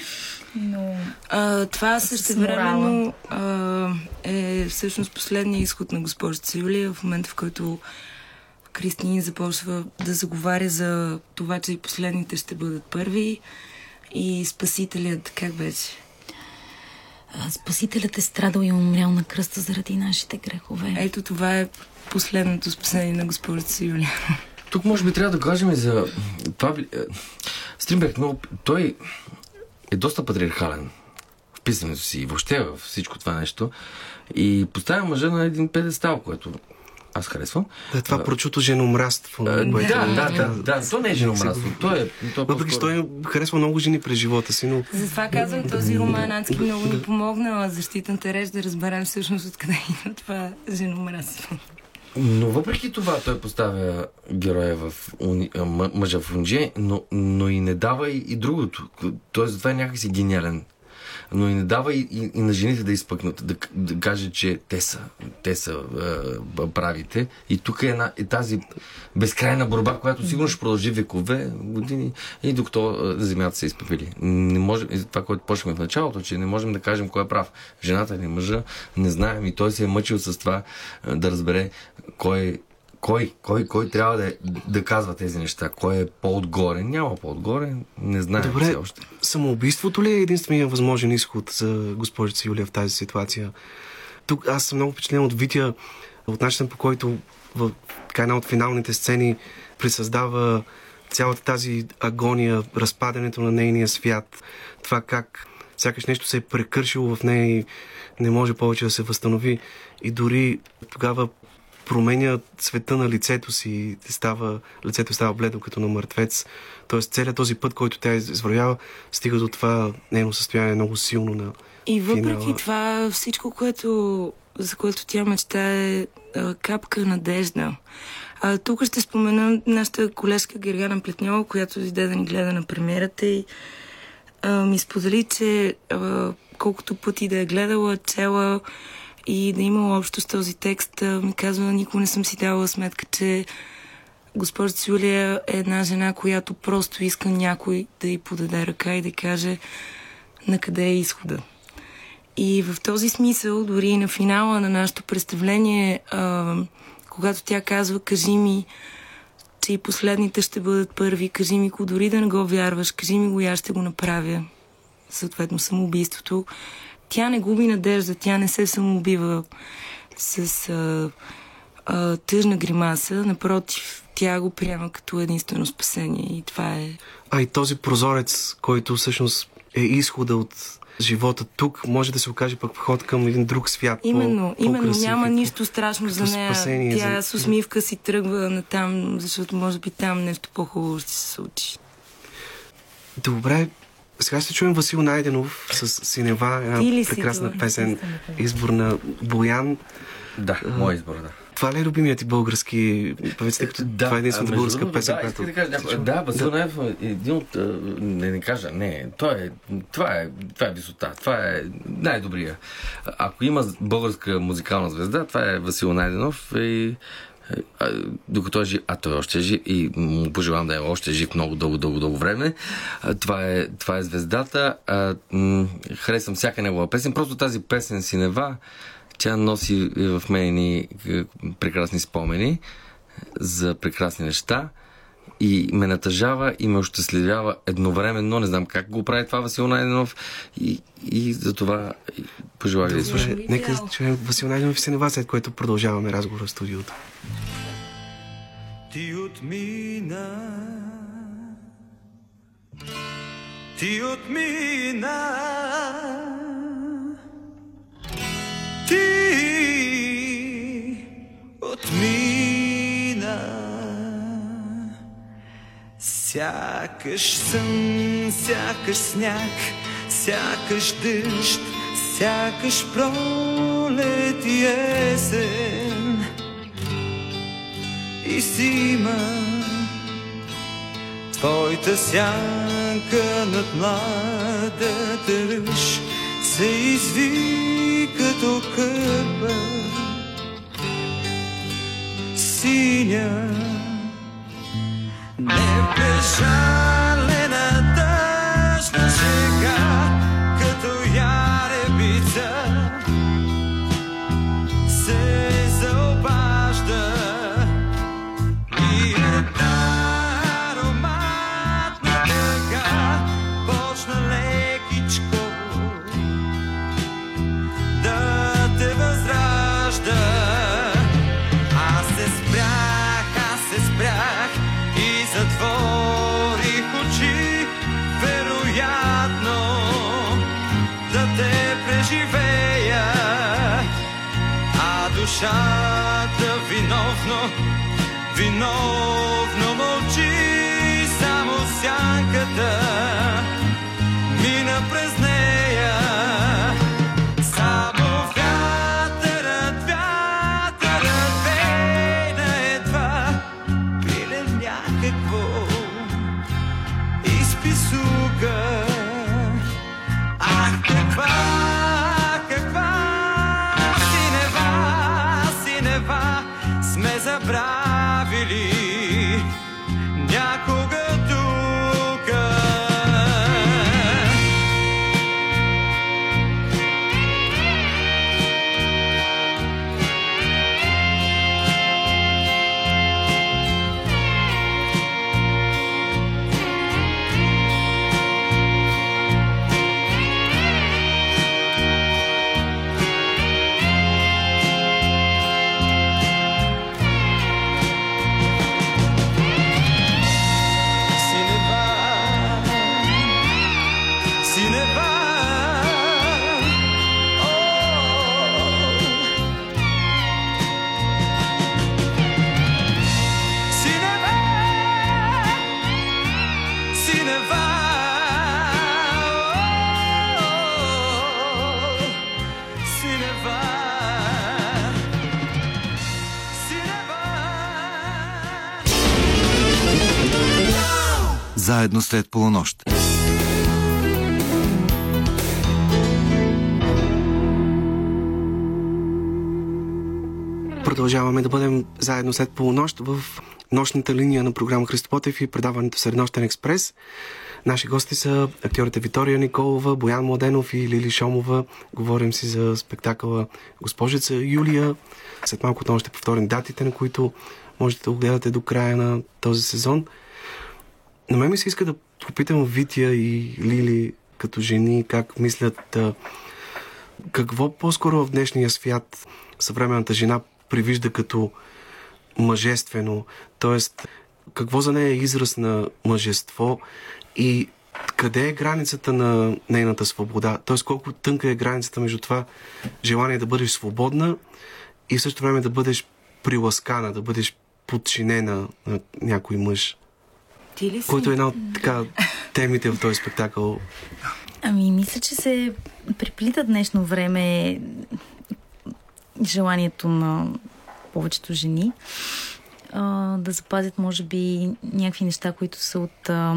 Но... А, това същевременно а, е всъщност последния изход на госпожица Юлия, в момента в който Кристин започва да заговаря за това, че и последните ще бъдат първи и спасителят, как беше? Спасителят е страдал и умрял на кръста заради нашите грехове. Ето това е последното спасение на госпожица Юлия. Тук може би трябва да кажем за това. Стриндберг, но той е доста патриархален в писането си и въобще във всичко това нещо. И поставя мъжа на един педестал, което аз харесвам. Да, това а... прочуто женомраство. А, да, е... да, да, да. То не е женомраство. То е, то е въпреки, че той харесва много жени през живота си, но... Затова казвам, този роман адски много ни помогнала защитната реч да разберем всъщност откъде има това женомраство. Но въпреки това той поставя героя в уни... мъжа в унже, но, но и не дава и, и другото. Той затова е някакси гениален. Но и не дава и, и, и на жените да изпъкнат, да, да каже, че те са, те са е, правите. И тук е, една, е тази безкрайна борба, която сигурно ще продължи векове, години и докато е, земята се изпепели. Не можем, това, което почнахме в началото, че не можем да кажем кой е прав. Жената или мъжа, не знаем. И той се е мъчил с това е, да разбере кой, кой, кой, кой трябва да, да казва тези неща. Кой е по-отгоре? Няма по-отгоре. Не знаем. Добре, все още. Самоубийството ли е единственият възможен изход за госпожица Юлия в тази ситуация? Тук аз съм много впечатлен от Витя, от начинът, по който в така една от финалните сцени присъздава цялата тази агония, разпадането на нейния свят. Това как сякаш нещо се е прекършило в нея и не може повече да се възстанови. И дори тогава променя цвета на лицето си, става, лицето става бледо като на мъртвец. Тоест целият този път, който тя извървява, стига до това нейно състояние много силно на и въпреки финала. Това всичко, което, за което тя мечта е капка надежда. А, тук ще спомена нашата колежка Гергана Плетнева, която дойде да ни гледа на премиерата и а, ми сподели, че а, колкото пъти да я гледала, цела и да имала общо с този текст, ми казва, никога не съм си давала сметка, че госпожица Юлия е една жена, която просто иска някой да й подаде ръка и да каже на къде е изхода. И в този смисъл, дори и на финала на нашето представление, а, когато тя казва, кажи ми, че и последните ще бъдат първи, кажи ми, дори да не го вярваш, кажи ми го и аз ще го направя. Съответно самоубийството. Тя не губи надежда, тя не се самоубива с а, а, тъжна гримаса. Напротив, тя го приема като единствено спасение и това е... А и този прозорец, който всъщност е изхода от живота тук, може да се окаже пък вход към един друг свят. Именно, по- именно няма нищо страшно за нея. Тя за... с усмивка си тръгва натам, защото може би там нещо по-хубаво ще се случи. Добре. Сега ще чуем Васил Найденов с Синева, една прекрасна песен, избор на Боян. Да, мой избор, да. Това ли е любимият ти български певец, като да, това е единствената българска да, песен, да, която... Да, искам да кажа, да, Васил Найденов да. е един от... Не, не кажа, не, това е, това е, това е висота, това е най-добрия. Ако има българска музикална звезда, това е Васил Найденов и... А, докато е жив, а той още е жив и му пожелавам да е още жив много дълго, дълго, дълго време. А, това, е, това е звездата. А, м- харесвам всяка негова песен. Просто тази песен Синева, тя носи в мен прекрасни спомени за прекрасни неща и ме натъжава и ме ощастливява едновременно. Не знам как го прави това Васил Найденов и, и за това пожелавам да слушам. Нека чуем Васил Найденов и Синева, след което продължаваме разговора в студиото. Ти отмина, ти отмина, ти отмина, сякаш сън, сякаш сняг, сякаш дъжд, сякаш пролет и есен. и си има твоята сянка над младата ръж, се изви като къпа синя, непрежалена дъжна жега, като яребица се заобажда и една ароматна тъга почна лекичко да те възражда. Аз се спрях, аз се спрях и затворих очи, вероятно да те преживея, а душата виновно, виновно мълчи, само сянката мина през нея. Само вятърът, вятърът вейна едва, пиле някакво изписука. Ах, каква, каква синева, синева сме забравили някога тук. Заедно след полунощ. Продължаваме да бъдем заедно след полунощ в нощната линия на програма Христо Ботев и предаването Среднощен експрес. Наши гости са актьорите Виктория Николова, Боян Младенов и Лили Шомова. Говорим си за спектакъла Госпожица Юлия. След малко отново ще повторим датите, на които можете да го гледате до края на този сезон. На мен ми се иска да попитам Витя и Лили като жени как мислят какво по-скоро в днешния свят съвременната жена привижда като мъжествено, т.е. какво за нея е израз на мъжество и къде е границата на нейната свобода, т.е. колко тънка е границата между това желание да бъдеш свободна и в същото време да бъдеш приласкана, да бъдеш подчинена на някой мъж. Което е една от така темите в този спектакъл. Ами, мисля, че се преплита днешно време желанието на повечето жени а, да запазят, може би, някакви неща, които са от а,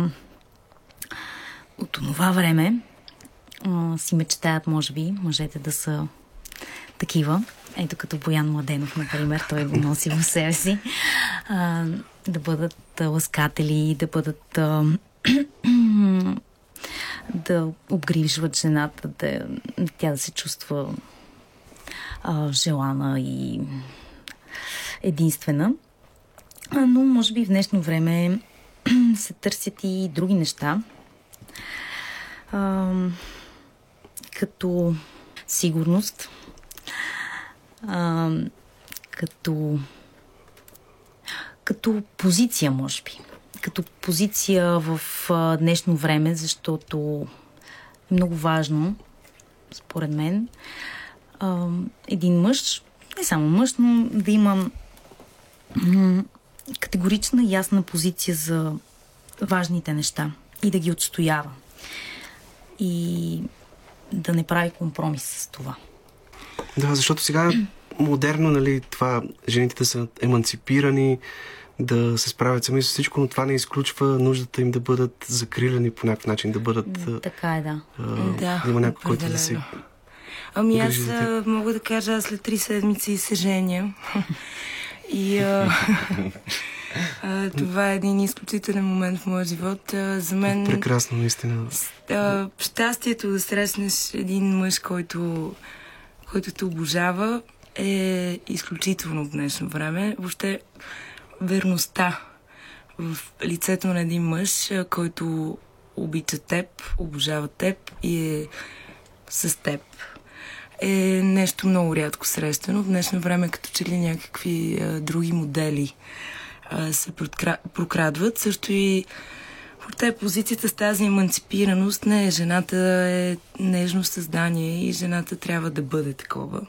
от онова време. А, си мечтаят, може би, мъжете да са такива. Ето като Боян Младенов, например, той го носи в себе си. А, да бъдат ласкатели, да бъдат а, да обгрижват жената, да, тя да се чувства а, желана и единствена. А, но може би в днешно време се търсят и други неща. А, като сигурност, а, като като позиция, може би. Като позиция в а, днешно време, защото е много важно, според мен, а, един мъж, не само мъж, но да има м- категорична, ясна позиция за важните неща и да ги отстоява. И да не прави компромис с това. Да, защото сега модерно, нали, това, жените да са еманципирани, да се справят сами с всичко, но това не изключва нуждата им да бъдат закриляни по някакъв начин, да бъдат... Така е, да. А, да, да има някой, който да се... Ами аз мога да кажа, аз след три седмици се женя. И а, а, това е един изключителен момент в моя живот. А, за мен... Прекрасно, наистина. А, щастието да срещнеш един мъж, който, който те обожава, е изключително в днешно време. Въобще верността в лицето на един мъж, който обича теб, обожава теб и е с теб, е нещо много рядко срещано. В днешно време като че ли някакви а, други модели а, се прокра... прокрадват. Също и въобще позицията с тази еманципираност не е. Жената е нежно създание и жената трябва да бъде такова.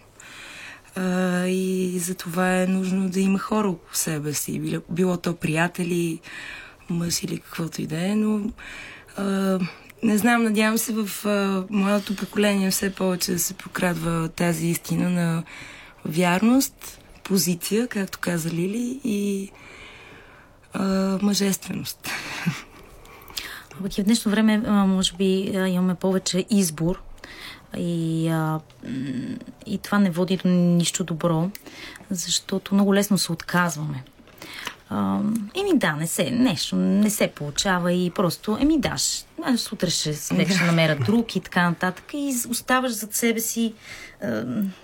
А, и за това е нужно да има хора около себе си. Било, било то приятели, мъж или каквото и да е, но... А, не знам, надявам се в а, младото поколение все повече да се прокрадва тази истина на вярност, позиция, както каза Лили, и а, мъжественост. В днешно време, а, може би, а, имаме повече избор и, а, и това не води до нищо добро, защото много лесно се отказваме. Еми да, не се, нещо не се получава и просто, еми даш, сутре ще, ще намеря друг и така нататък и оставаш зад себе си е,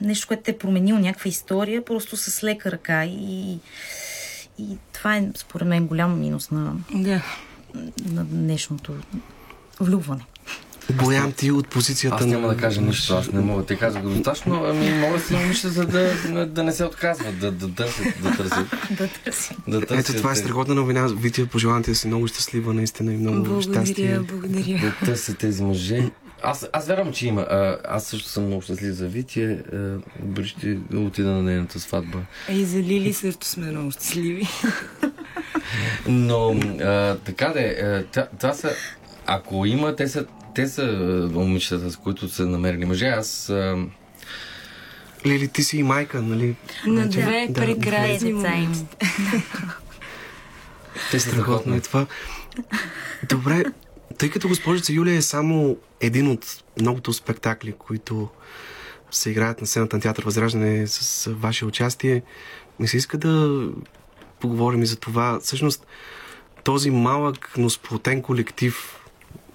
нещо, което те е променил, някаква история, просто с лека ръка и, и това е според мен голям минус на, yeah. на днешното влюбване. Боян, ти от позицията... Аз няма да кажа нищо, аз не мога да ти казвам достатъчно, ами мога си мисля, за да, да не се отказват, да, да търсят, да търсят. да търсят. Да търсят. Ето това е страхотна новина, Витя, пожелавам ти да си много щастлива, наистина и много благодаря, щастие. Благодаря, благодаря. Да търсят тези мъже. Аз, аз вярвам, че има. А, аз също съм много щастлив за Витя. Бъде ще отида на нейната сватба. А и за Лили също сме много щастливи. Но а, така де, това, това са... Ако има, те са Те са момичетата, с които са намерили мъже. Аз... А... Лили, ти си и майка, нали? На две да, прекрасни да, момичета. Те са страхотно и това. Добре, тъй като Госпожица Юлия е само един от многото спектакли, които се играят на сцената на Театър Възраждане с ваше участие, ми се иска да поговорим и за това. Всъщност, този малък, но сплотен колектив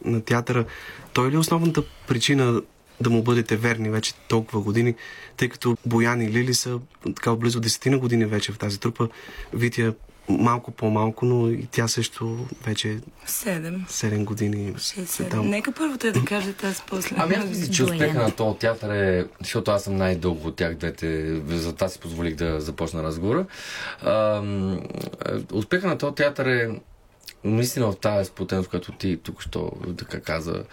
на театъра, той ли е основната причина да му бъдете верни вече толкова години, тъй като Боян и Лили са така близо десетина години вече в тази трупа. Витя малко по-малко, но и тя също вече седем. Седем години. Седем. Нека първо те да кажете, аз после. Ами аз мисля, че успеха на този театър е, защото аз съм най-дълго от тях двете, за това си позволих да започна разговора. Ам... Успеха на този театър е наистина в тази сплотеност, която ти тук що така каза.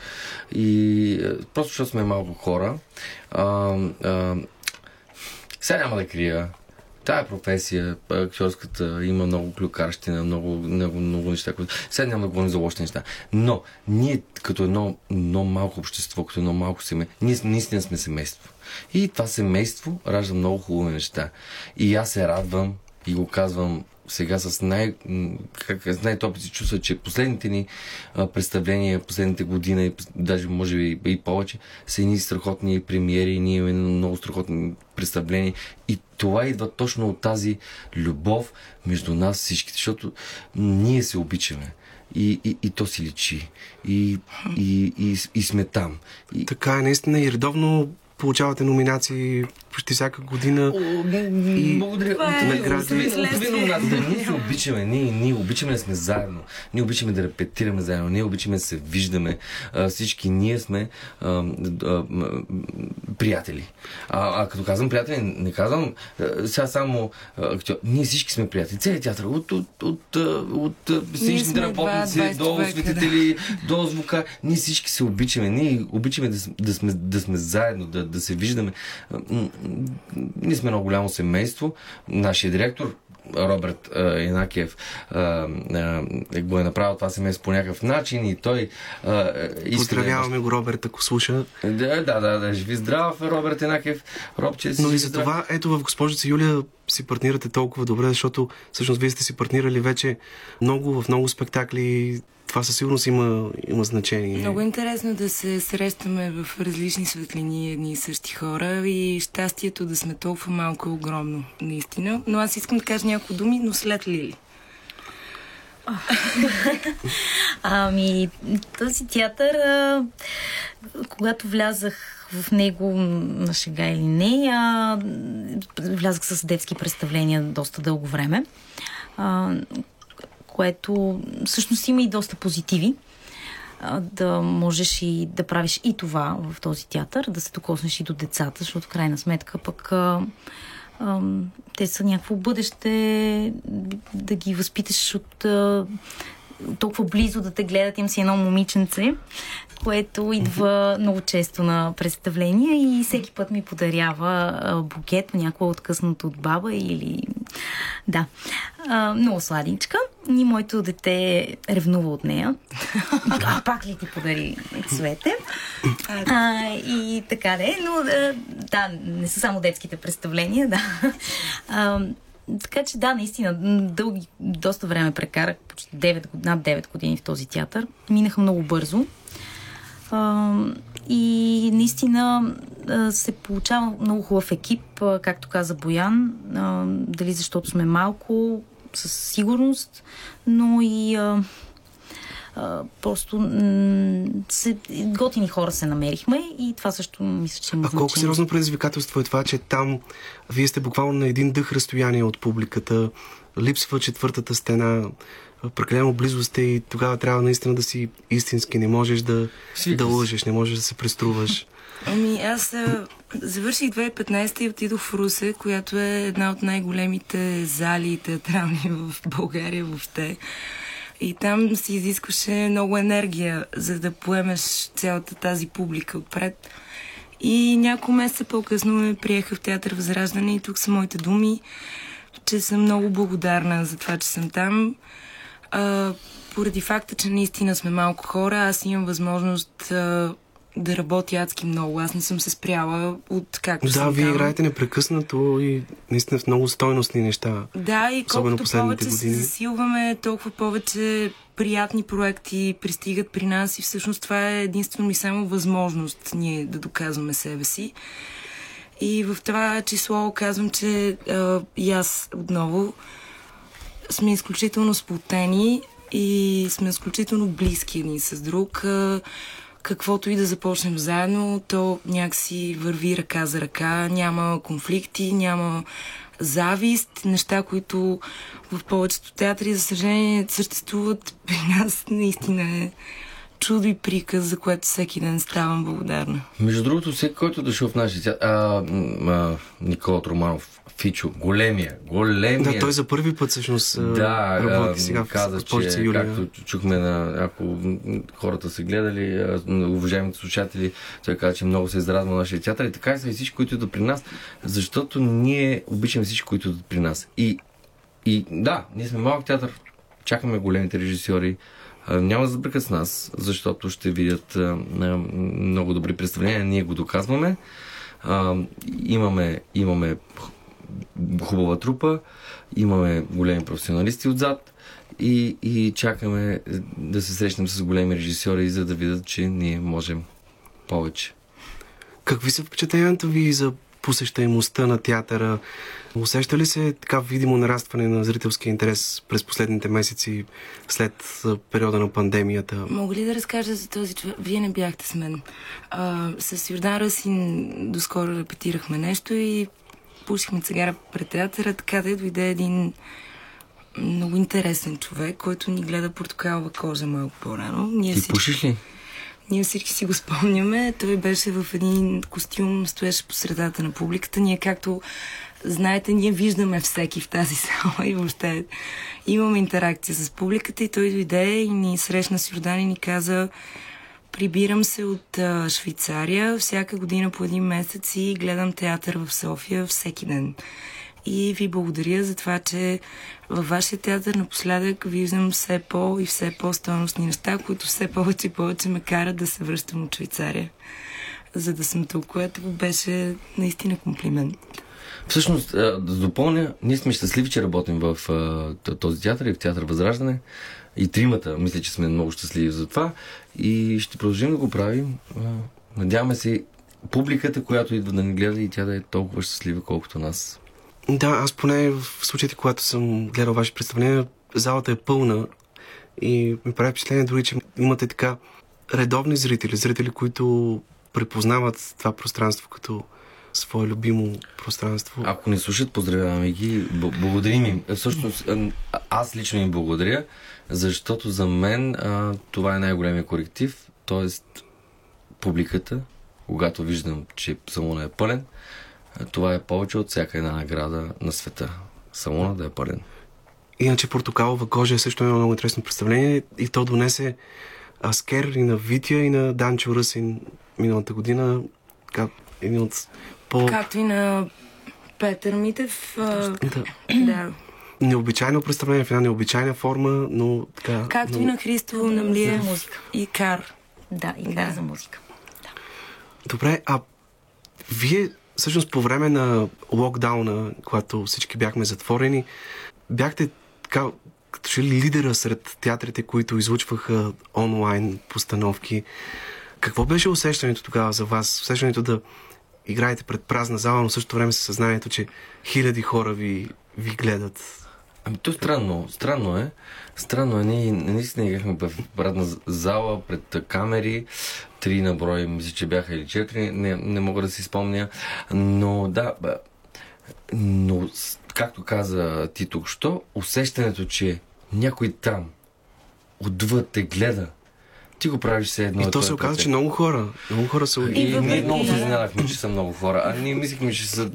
И просто защото сме малко хора. А, а, сега няма да крия. Тая професия, актьорската, има много клюкарщина, много, много, много неща. Сега няма да говорим за лоши неща. Но ние като едно, едно малко общество, като едно малко семейство, ние наистина сме семейство. И това семейство ражда много хубави неща. И аз се радвам и го казвам сега с най- с най-топите си чувства, че последните ни а, представления, последните година и даже може би и повече, са едни страхотни премиери, ние имаме много страхотни представления и това идва точно от тази любов между нас всичките, защото ние се обичаме. И, и, и то си личи. И, и, и, и сме там. И... Така е, наистина и редовно получавате номинации почти всяка година. О, не, и... Благодаря. Отови номинации. Ние се обичаме. Ние, ние обичаме да сме заедно. Ние обичаме да репетираме заедно. Ние обичаме да се виждаме. А, всички ние сме а, а, а, приятели. А, а като казвам приятели, не казвам а, сега само актьор. Ние всички сме приятели. Целият театър. От, от, от, от, от сценичните работници до осветители, да. До звука. Ние всички се обичаме. Ние обичаме да, да, сме, да сме заедно, да, да се виждаме. Ние сме едно голямо семейство. Нашия директор Роберт а, Инакиев а, а, го е направил това семейство по някакъв начин и той а, иска... Поздравяваме да... го, Роберт, ако слуша. Да, да, да, да. Живи здрав, Роберт Инакиев. Робче, си. Но и за това, здрав... ето в Госпожица Юлия си партнирате толкова добре, защото всъщност вие сте си партнирали вече много, в много спектакли. Това със сигурност има, има значение. Много интересно да се срещаме в различни светлини едни и същи хора и щастието да сме толкова малко е огромно, наистина. Но аз искам да кажа няколко думи, но след Лили. Ами, този театър, а, когато влязах в него, на шега или не, а, влязах с детски представления доста дълго време, а, което всъщност има и доста позитиви. Да можеш и да правиш и това в този театър, да се докоснеш и до децата, защото крайна сметка пък а, а, те са някакво бъдеще, да ги възпиташ от а, толкова близо, да те гледат, им си едно момиченце, което идва много често на представления и всеки път ми подарява букет, някаква откъсната от баба или... Да. А, много сладичка. И моето дете ревнува от нея. А, пак ли ти подари цвете? А, и така да е. Но да, не са само детските представления, да. А, така че да, наистина, дълги, доста време прекарах, почти девет, над девет години в този театър. Минаха много бързо. Uh, и наистина uh, се получава много хубав екип, uh, както каза Боян, uh, дали защото сме малко, със сигурност, но и uh, uh, просто mm, се, готини хора се намерихме и това също мисля, че има значение. А колко сериозно предизвикателство е това, че там вие сте буквално на един дъх разстояние от публиката, липсва четвъртата стена, прекалено близо сте и тогава трябва наистина да си истински. Не можеш да, да лъжеш, не можеш да се преструваш. Ами аз а, завърших две хиляди и петнадесета и отидох в Русе, която е една от най-големите зали театрални в България въобще. И там се изискваше много енергия, за да поемеш цялата тази публика отпред. И няколко месеца по-късно ме приеха в театър Възраждане и тук са моите думи, че съм много благодарна за това, че съм там. А, поради факта, че наистина сме малко хора, аз имам възможност а, да работя адски много. Аз не съм се спряла от както да, съм Да, вие там. Играете непрекъснато и наистина в много стойностни неща. Да, и колкото повече години. Се засилваме, толкова повече приятни проекти пристигат при нас и всъщност това е единствено и само възможност ние да доказваме себе си. И в това число казвам, че а, и аз отново сме изключително сплотени и сме изключително близки едни с друг. Каквото и да започнем заедно, то някакси върви ръка за ръка. Няма конфликти, няма завист. Неща, които в повечето театри, за съжаление, съществуват при нас, наистина е чудо и приказ, за което всеки ден ставам благодарна. Между другото, всеки, който дошъл в нашия театър, Никола Тороманов, Фичо, големия, големия. Да, той за първи път всъщност да, работи сега каза, в Госпожица Юлия. Както чухме, на, ако хората са гледали, уважаемите слушатели, той каза, че много се изразва на нашия театър и така и са и всички, които идват при нас, защото ние обичаме всички, които идват при нас. И, и да, ние сме малък театър, чакаме големите режисьори, няма да забъркат с нас, защото ще видят много добри представления, ние го доказваме. Имаме, имаме хубава трупа, имаме големи професионалисти отзад и, и чакаме да се срещнем с големи режисьори, за да видят, че ние можем повече. Какви са впечатленията ви за посещаемостта на театъра? Усеща ли се така видимо нарастване на зрителския интерес през последните месеци след периода на пандемията? Мога ли да разкажа за този човек? Вие не бяхте с мен. А, с Йордан Ръсин доскоро репетирахме нещо и пушихме цигара пред театъра, така да дойде един много интересен човек, който ни гледа портокалова кожа малко по-рано. Ние Ти всички... пушиш ли? Ние всички си го спомняме. Той беше в един костюм, стоеше по средата на публиката. Ние, както знаете, ние виждаме всеки в тази сала и въобще имаме интеракция с публиката и той дойде и ни срещна с Йордан и ни каза: прибирам се от а, Швейцария, всяка година по един месец и гледам театър в София всеки ден. и ви благодаря за това, че във вашия театър напоследък виждам все по- и все по-стойностни неща, които все повече и повече ме карат да се връщам от Швейцария, за да съм тук, което беше наистина комплимент. Всъщност, да допълня, ние сме щастливи, че работим в този театър и в театър Възраждане. И тримата, мисля, че сме много щастливи за това. И ще продължим да го правим. Надяваме се публиката, която идва да ни гледа, и тя да е толкова щастлива, колкото нас. Да, аз поне в случаите, когато съм гледал ваши представления, залата е пълна и ми прави впечатление дори, че имате така редовни зрители, зрители, които препознават това пространство като свое любимо пространство. Ако не слушат, поздравяваме ги, благодарим им. Всъщност, аз лично им благодаря, защото за мен а, това е най-големия коректив, т.е. публиката, когато виждам, че салона е пълен, това е повече от всяка една награда на света. Салона да е пълен. Иначе Портокалова кожа е също едно много интересно представление и то донесе Аскеер и на Витя и на Данчо Ръсин миналата година. Как... един от по... Както и на Петър Митев. Да. Да. Необичайно представление, в една необичайна форма, но така... Както но... и на Христо Намлиев и Кар. Да, и Кар да. За музика. Да. Добре, а вие всъщност по време на локдауна, когато всички бяхме затворени, бяхте така, като че ли лидера сред театрите, които излучваха онлайн постановки. Какво беше усещането тогава за вас? Усещането да играете пред празна зала, но в същото време със съзнанието, че хиляди хора ви, ви гледат? Ами то странно. Странно е. Странно е. Ние наистина играхме в празна зала, пред камери. Три на брой, мисля, че бяха или четири. Не, не мога да си спомня. Но да, но както каза ти току-що, усещането, че някой там отвъд те гледа, ти го правиш все едно. И то се оказа, че много хора. Много хора са и, и ние много се изненадахме, че са много хора. А ние мислихме, че са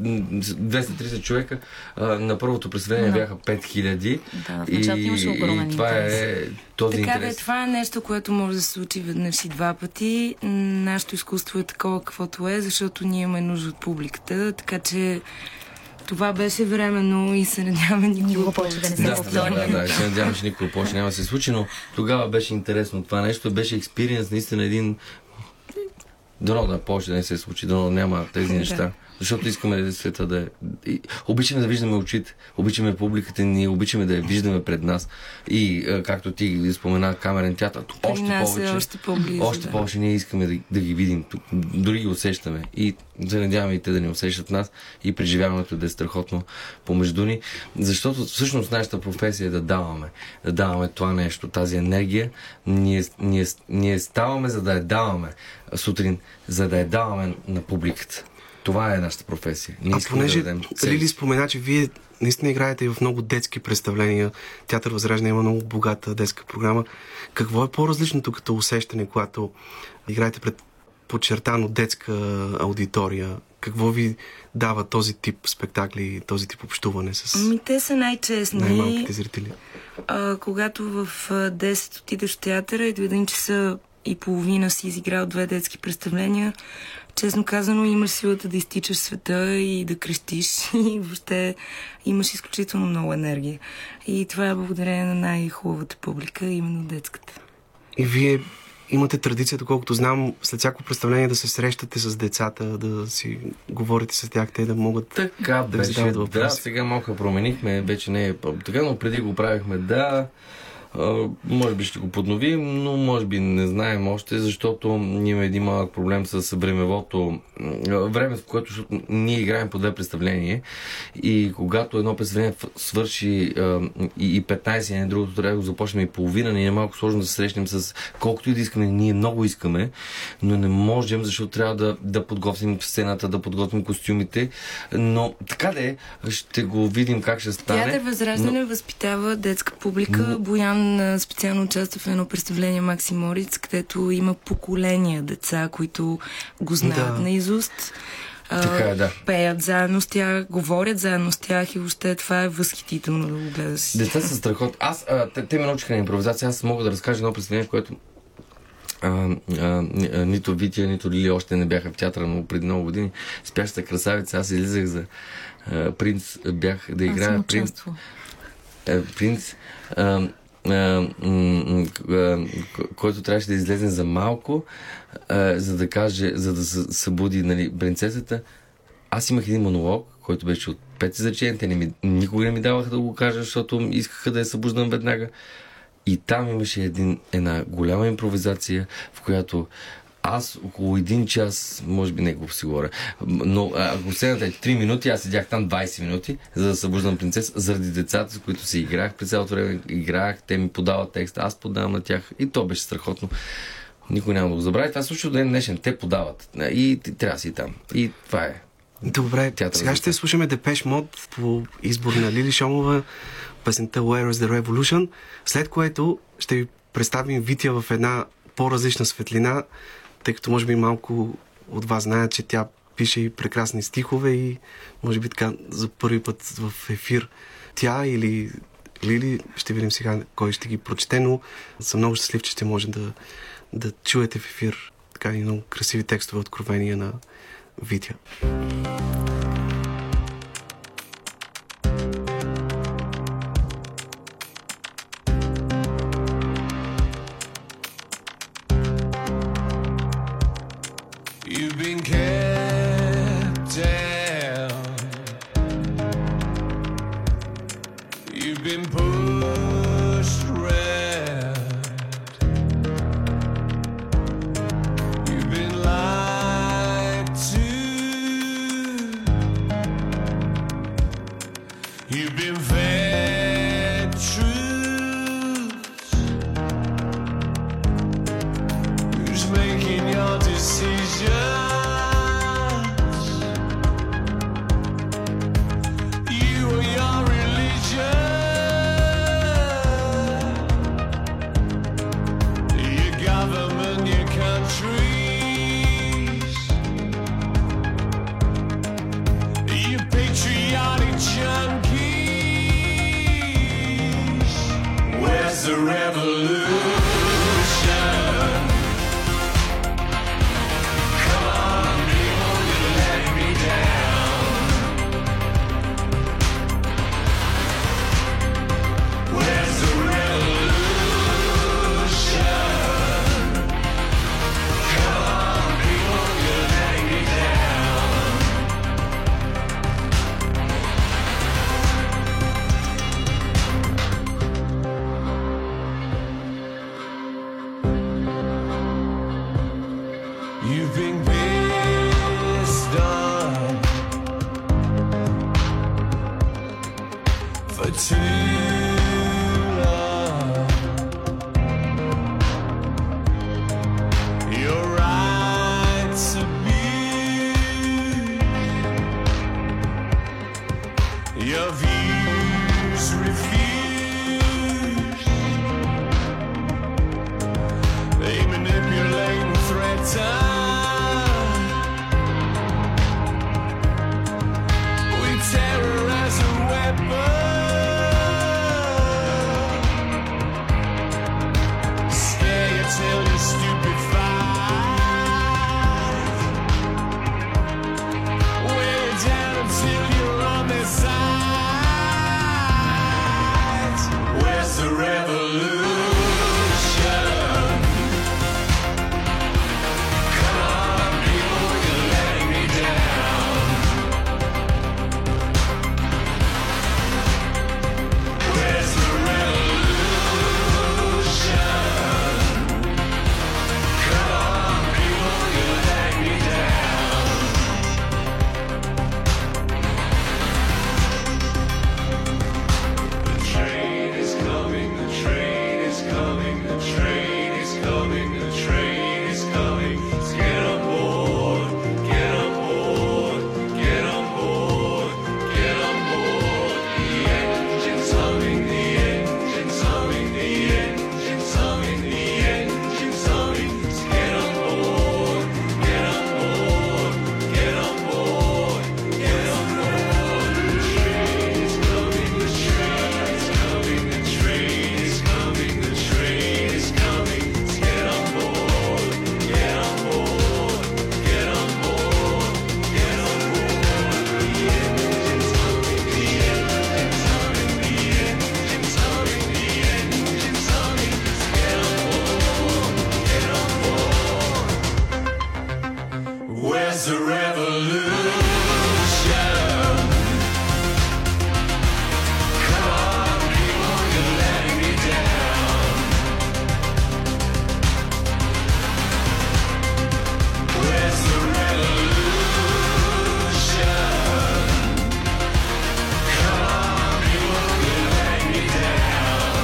двеста и трийсет човека. На първото представление да. бяха пет хиляди. Да, в началото имаше огромен интерес. Това е този така, интерес. Така, това е нещо, което може да се случи веднъж и два пъти. Нашето изкуство е такова, каквото е, защото ние имаме нужда от публиката. Така че това беше временно и се надяваме никога повече да не се повтори. Да, да, да, се надяваме, че никога повече няма да се случи, но тогава беше интересно това нещо. Беше експириенс, наистина един... Дано да повече да не се случи, дано няма тези неща. Защото искаме да света да е... Обичаме да виждаме очите, обичаме публиката ни, обичаме да я виждаме пред нас. И, както ти спомена, камерен театър, още повече, е още, още повече ние искаме да, да ги видим тук. Дори ги усещаме. И се надяваме и те да ни усещат нас и преживяването да е страхотно помежду ни. Защото всъщност нашата професия е да даваме. Да даваме това нещо, тази енергия. Ние, ние, ние ставаме, за да я даваме сутрин, за да я даваме на публиката. Това е нашата професия. Ние а понеже да Лили спомена, че вие наистина играете и в много детски представления. Театър Възраждане има много богата детска програма. Какво е по-различното като усещане, когато играете пред подчертано детска аудитория? Какво ви дава този тип спектакли, този тип общуване с... Ами те са най-честни. Най-малките зрители. А, когато в десет отидеш в театъра и до един часа и половина си изиграл две детски представления, честно казано, имаш силата да изтичаш света и да крещиш и въобще имаш изключително много енергия. И това е благодарение на най-хубавата публика, именно детската. И вие имате традиция, доколкото знам, след всяко представление да се срещате с децата, да си говорите с тях, те да могат така, да ви задават въпроси. Да, сега малко променихме, вече не е така, но преди го правихме, да... Uh, може би ще го подновим, но може би не знаем още, защото ние имаме един малък проблем с времевото време, в което ние играем по две представления и когато едно представление свърши uh, и петнайсет, а другото трябва да го започнем и половина, ние е малко сложно да се срещнем с колкото и да искаме, ние много искаме, но не можем, защото трябва да, да подготвим сцената, да подготвим костюмите, но така да е, ще го видим как ще стане. Театър Възраждане но... възпитава детска публика, но... Боян специално участва в едно представление Макси Мориц, където има поколения деца, които го знаят да. наизуст. Така, да. Пеят заедно с тях, говорят заедно с тях и въобще това е възхитително да го гледаш. Деца са страхотни. Аз, а, те, те ме научиха на импровизация, аз мога да разкажа едно представление, в което А, а, нито Вития, нито Лили още не бяха в театъра, но преди много години спящата красавица, аз излизах за а, принц, бях да играя принц. А, принц а, а, който трябваше да излезе за малко, а, за да каже, за да събуди, нали, принцесата. Аз имах един монолог, който беше от пет изречения, те не ми, никога не ми даваха да го кажа, защото искаха да я събуждам веднага. И там имаше един, една голяма импровизация, в която аз около един час, може би не го си говоря, но ако седната е три минути, аз седях там двайсет минути, за да събуждам принцеса, заради децата, с които си играх, през цялото време играх, те ми подават текста, аз подавам на тях и то беше страхотно. Никой няма да го забрави, това случва ден днешен, те подават и трябва си там. И това е. Добре, театър, сега ще слушаме Депеш Мод по избор на Лили Шомова, песента Where is the Revolution, след което ще ви представим Вития в една по-различна светлина, тъй като може би малко от вас знаят, че тя пише и прекрасни стихове и може би така за първи път в ефир тя или Лили, ще видим сега кой ще ги прочете, но съм много щастлив, че ще може да, да чуете в ефир така и много красиви текстове, откровения на Вития. We terror as a weapon. is a revolution. Come on, people, you're letting me down. Where's the revolution? Come on, people, you're letting me down.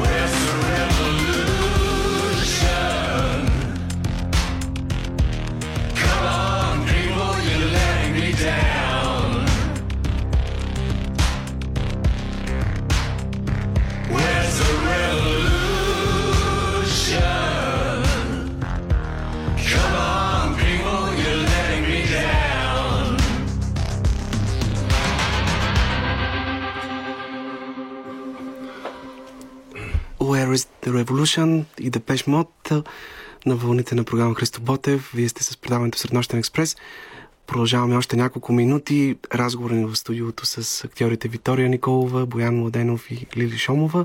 Where's the revolution? Revolution и Депеш Мод на вълните на програма Христо Ботев. Вие сте с предаването Среднощен експрес. Продължаваме още няколко минути разговора ни в студиото с актьорите Виктория Николова, Боян Младенов и Лили Шомова.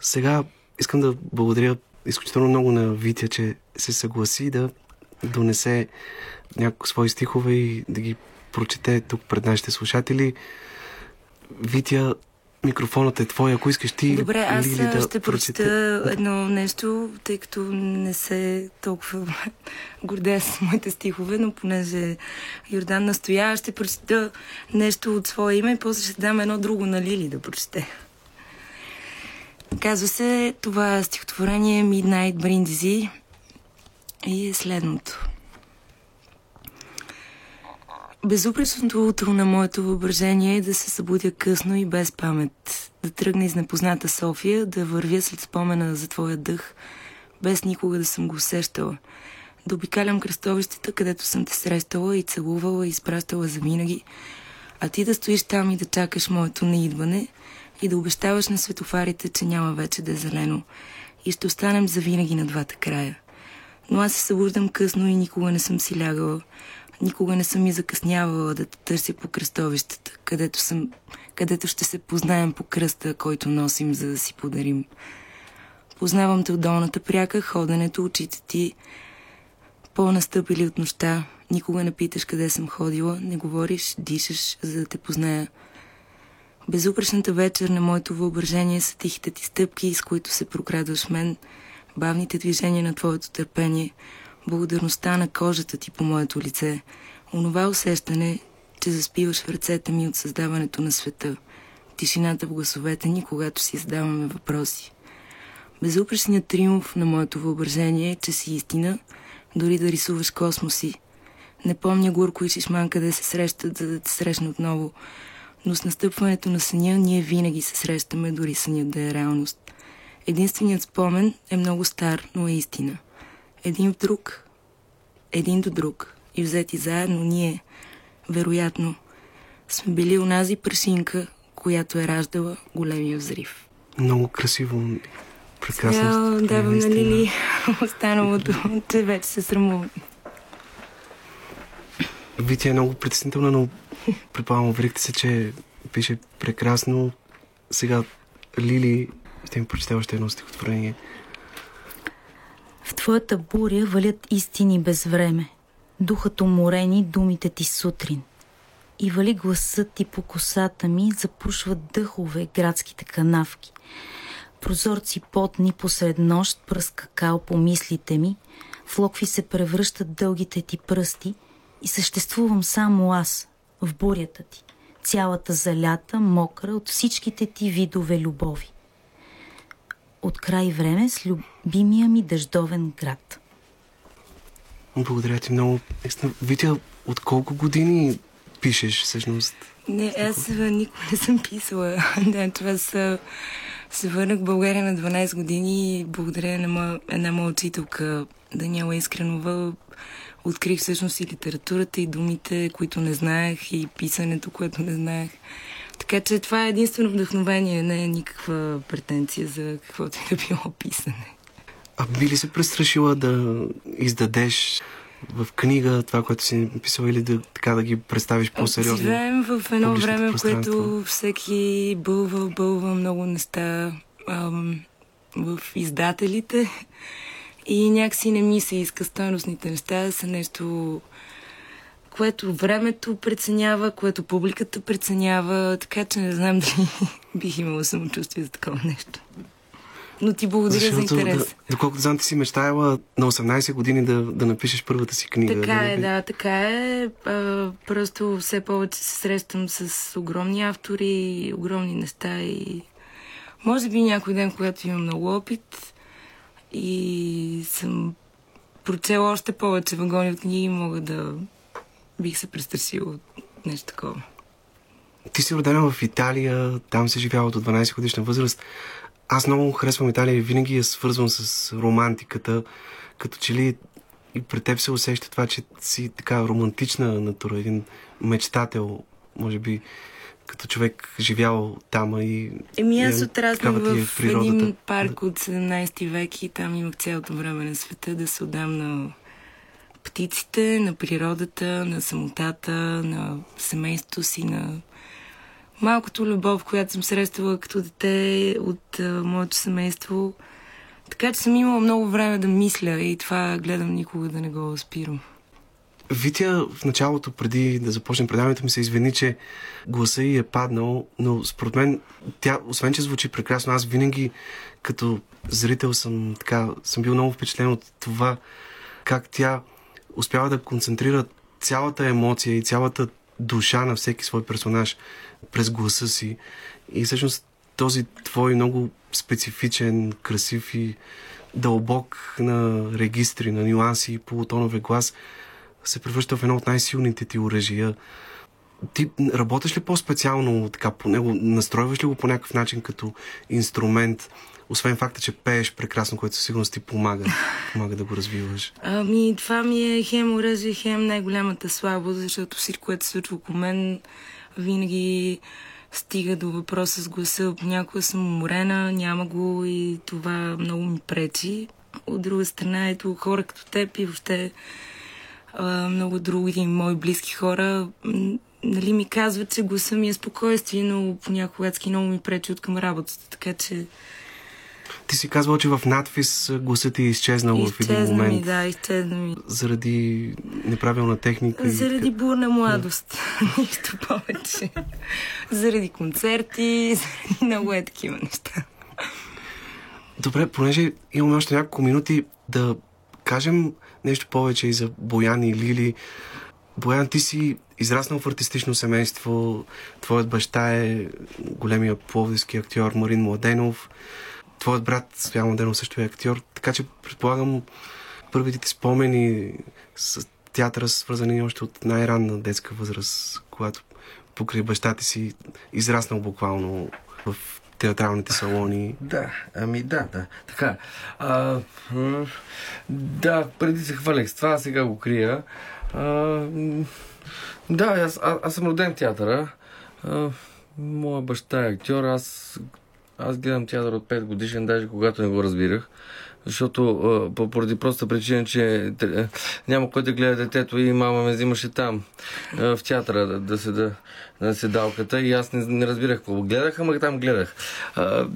Сега искам да благодаря изключително много на Витя, че се съгласи да донесе някои свои стихове и да ги прочете тук пред нашите слушатели. Витя, микрофонът е твой, ако искаш ти... Добре, аз ли, ли, да ще прочета едно нещо, тъй като не се толкова гордея с моите стихове, но понеже Йордан настоя, ще прочета нещо от своя име и после ще дам едно друго на Лили да прочете. Казва се, това стихотворение Midnight Brindisi и е следното. Безупречното утро на моето въображение е да се събудя късно и без памет, да тръгна из непозната София, да вървя след спомена за твоя дъх, без никога да съм го усещала, да обикалям кръстовищата, където съм те срещала и целувала и изпращала завинаги, а ти да стоиш там и да чакаш моето неидване и да обещаваш на светофарите, че няма вече да е зелено и ще останем завинаги на двата края. Но аз се събуждам късно и никога не съм си лягала, никога не съм и закъснявала да те търся по кръстовищата, където, съм, където ще се познаем по кръста, който носим, за да си подарим. Познавам те от долната пряка, ходенето, очите ти, по-настъпили от нощта. Никога не питаш къде съм ходила, не говориш, дишаш, за да те позная. Безупречната вечер на моето въображение са тихите ти стъпки, с които се прокрадваш мен, бавните движения на твоето търпение, благодарността на кожата ти по моето лице, онова усещане, че заспиваш в ръцете ми от създаването на света, тишината в гласовете ни, когато си задаваме въпроси. Безупречният триумф на моето въображение е, че си истина, дори да рисуваш космоси. Не помня Горко и Шишман къде се срещат, за да те срещна отново, но с настъпването на съня ние винаги се срещаме, дори сънят да е реалност. Единственият спомен е много стар, но е истина. Един в друг, един до друг и взети заедно ние, вероятно, сме били онази прашинка, която е раждала големия взрив. Много красиво, прекрасно. Да, давам на Лили останалото, че вече се срамувам. Витя е много притеснителна, но предполагам, уверихте се, че пише прекрасно. Сега Лили ще ми прочете още едно стихотворение. В твоята буря валят истини без време, духът уморени думите ти сутрин. И вали гласът ти по косата ми, запушват дъхове градските канавки. Прозорци потни посред нощ, пръска кал по мислите ми, в локви се превръщат дългите ти пръсти и съществувам само аз, в бурята ти, цялата залята, мокра от всичките ти видове любови. От край време с любимия ми дъждовен град. Благодаря ти много. Витя, от колко години пишеш всъщност? Не, аз никога не съм писала. Да, това са... се върнах в България на дванайсет години и благодаря на ма... една моя учителка, Даниела Искренова, открих всъщност и литературата, и думите, които не знаех, и писането, което не знаех. Така че това е единствено вдъхновение, не е никаква претенция за каквото и да било писане. А би ли се престрашила да издадеш в книга това, което си написала, или да, така, да ги представиш по-сериозно? Живеем в едно време, в което всеки бълва, бълва много неща ам, в издателите И някакси не ми се иска стойностните неща да са нещо, което времето преценява, което публиката преценява, така че не знам дали бих имала самочувствие за такова нещо. Но ти благодаря Защото, за интерес. Да, доколкото знам, ти си мечтаяла на осемнайсет години да, да напишеш първата си книга. Така да е, напиш... да, така е. А, просто все повече се срещам с огромни автори, огромни неща и може би някой ден, когато имам много опит и съм прочела още повече вагони от книги, мога да бих се престрасила от нещо такова. Ти си родена в Италия, там си живяла до дванайсет годишна възраст. Аз много харесвам Италия и винаги я свързвам с романтиката, като че ли и при теб се усеща това, че си така романтична натура, един мечтател, може би, като човек живял там и... Еми аз отраснах в един парк от седемнайсети век и там имах цялото време на света да се отдам на птиците, на природата, на самотата, на семейството си, на... малкото любов, която съм срещала като дете от а, моето семейство. Така че съм имала много време да мисля и това гледам никога да не го спирам. Витя в началото, преди да започнем предаването, ми се извини, че гласа ѝ е паднал, но според мен тя, освен че звучи прекрасно, аз винаги като зрител съм, така, съм бил много впечатлен от това как тя успява да концентрира цялата емоция и цялата душа на всеки свой персонаж през гласа си. И всъщност този твой много специфичен, красив и дълбок на регистри, на нюанси и полутонове глас се превръща в едно от най-силните ти оръжия. Ти работиш ли по-специално така по него? Настройваш ли го по някакъв начин като инструмент? Освен факта, че пееш прекрасно, което със сигурност ти помага, помага да го развиваш. Ами, това ми е хем оръжие, хем най-голямата слабост, защото всичко, което се случва около мен, винаги стига до въпроса с гласа. Понякога съм уморена, няма го и това много ми пречи. От друга страна, ето хора като теб и въобще а, много други мои близки хора, нали ми казват, че гласа ми е спокойствие, но понякога адски много ми пречи от към работата, така че... Ти си казвал, че в надфис гласът ти е изчезнал в един момент. Ми, да, изчезна ми. Заради неправилна техника. Заради бурна младост. Да. Нищо повече. Заради концерти, заради много е такива неща. Добре, понеже имаме още няколко минути да кажем нещо повече и за Боян и Лили. Боян, ти си израснал в артистично семейство. Твоят баща е големия пловдивски актьор Марин Младенов. Твоят брат, Стоян Младенов, също е актьор, така че предполагам първите ти спомени с театъра свързани още от най-ранна детска възраст, когато покрай баща ти си израснал буквално в театралните салони. Да, ами да, да. Така, а, да, преди се хвалех с това, сега го крия. А, да, аз, а, аз съм роден в театъра. А, моя баща е актьор, аз... Аз гледам театър от пет годишен, даже когато не го разбирах, защото а, поради проста причина, че те, няма кой да гледа детето и мама ме взимаше там, а, в театъра, да, да седа на седалката и аз не, не разбирах какво гледах, ама там гледах. А,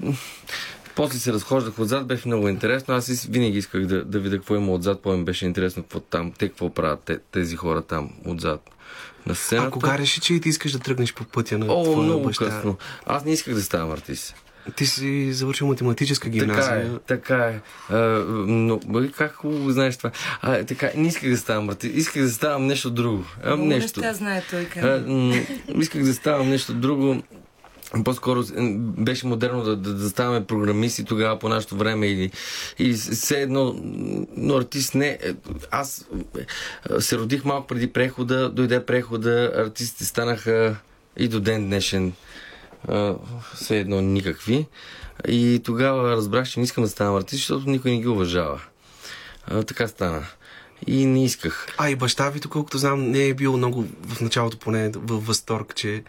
после се разхождах отзад, беше много интересно, аз винаги исках да, да видя какво има отзад, по-им беше интересно какво там, те какво правят те, тези хора там отзад. На сцената. А кога реши, че и ти искаш да тръгнеш по пътя на О, твоя много баща? Късно. Аз не исках да ставам артист. Ти си завършил математическа гимназия. Така е, така е. А, но, как хубаво знаеш това? А, така, не исках да ставам артист, исках да ставам нещо друго. А, нещо. Не ще знае той как. Исках да ставам нещо друго. По-скоро беше модерно да, да, да ставаме програмисти тогава по нашето време или, или все едно, но артист не. Аз се родих малко преди прехода, дойде прехода, артистите станаха и до ден днешен Uh, все едно никакви. И тогава разбрах, че не искам да ставам артист, защото никой не ги уважава. Uh, така стана. И не исках. А и баща ви, доколкото знам, не е бил много в началото поне във възторг, че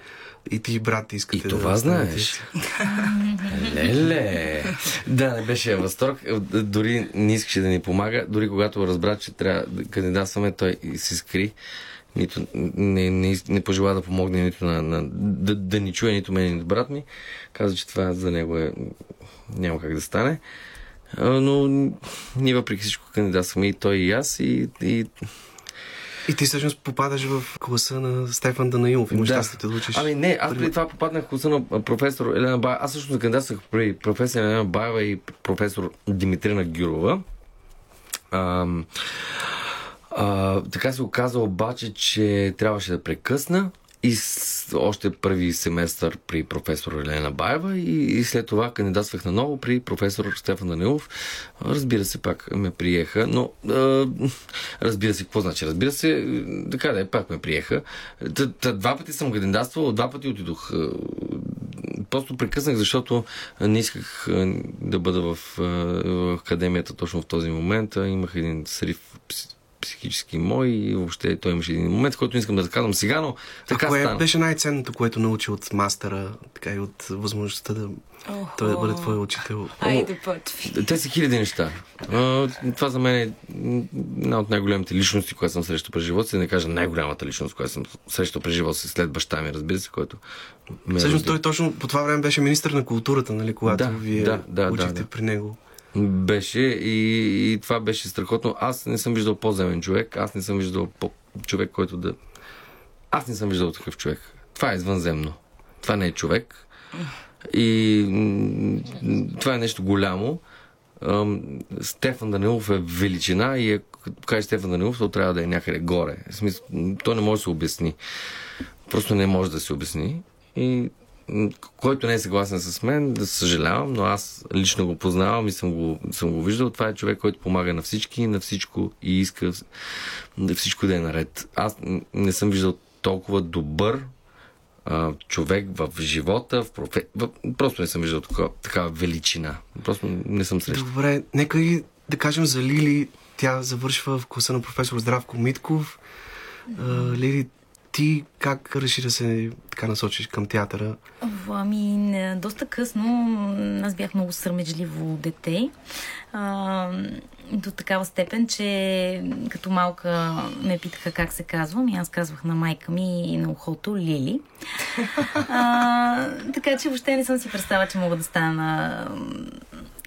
и ти и брат искате. И това да знаеш. Леле! Да, не беше възторг. Дори не искаше да ни помага. Дори когато разбра, че трябва да кандидатстваме, той се скри. Нито, не, не, не пожела да помогне нито на, на да, да ни чуе нито мен, нито брат ми. Каза, че това за него е, няма как да стане. Но ние въпреки всичко кандидатстваме и той и аз и... и... И ти всъщност попадаш в класа на Стефан Данилов. Имаш щастието да учиш. Ами не, аз преди това попаднах в класа на професор Елена Баева. Аз всъщност кандидатствах при професор Елена Баева и професор Димитрина Гюрова. Ам... А, така се оказа обаче, че трябваше да прекъсна и с, още първи семестър при професор Елена Баева и, и след това кандидатствах наново при професор Стефан Данилов. Разбира се, пак ме приеха, но а, разбира се, какво значи? Разбира се, така да е, пак ме приеха. Т, т, два пъти съм кандидатствал, два пъти отидох. Просто прекъснах, защото не исках да бъда в, в академията точно в този момент. Имах един срив психически мой и въобще той имаше един момент, в който не искам да разказвам сега, но така стана. А кое беше най-ценното, което научи от мастера, така и от възможността да oh, той да бъде твой учител? Айде път. Те са хиляди неща. Това за мен е една от най-големите личности, която съм срещал през живота си, не кажа най-голямата личност, която съм срещал през живота си след баща ми, разбира се, който ме... Всъщност той точно по това време беше министър на културата, нали, когато да, вие да, да, учихте да, да. при него. Беше и, и това беше страхотно. Аз не съм виждал по-земен човек, аз не съм виждал по-човек, който да... Аз не съм виждал такъв човек. Това е извънземно. Това не е човек. И м- това е нещо голямо. Ам, Стефан Данилов е величина и като кажеш Стефан Данилов, то трябва да е някъде горе. В смисъл, то не може да се обясни. Просто не може да се обясни. И... който не е съгласен с мен, да съжалявам, но аз лично го познавам и съм го, съм го виждал. Това е човек, който помага на всички, на всичко и иска всичко да е наред. Аз не съм виждал толкова добър а, човек в живота, в профе... просто не съм виждал такова, такава величина. Просто не съм срещал. Добре, нека и да кажем за Лили. Тя завършва в класа на професор Здравко Митков. А, Лили, ти как реши да се така насочиш към театъра? Ами, доста късно. Аз бях много срамежливо дете. А, до такава степен, че като малка ме питаха как се казвам и аз казвах на майка ми и на ухото Лили. А, така че въобще не съм си представила, че мога да стана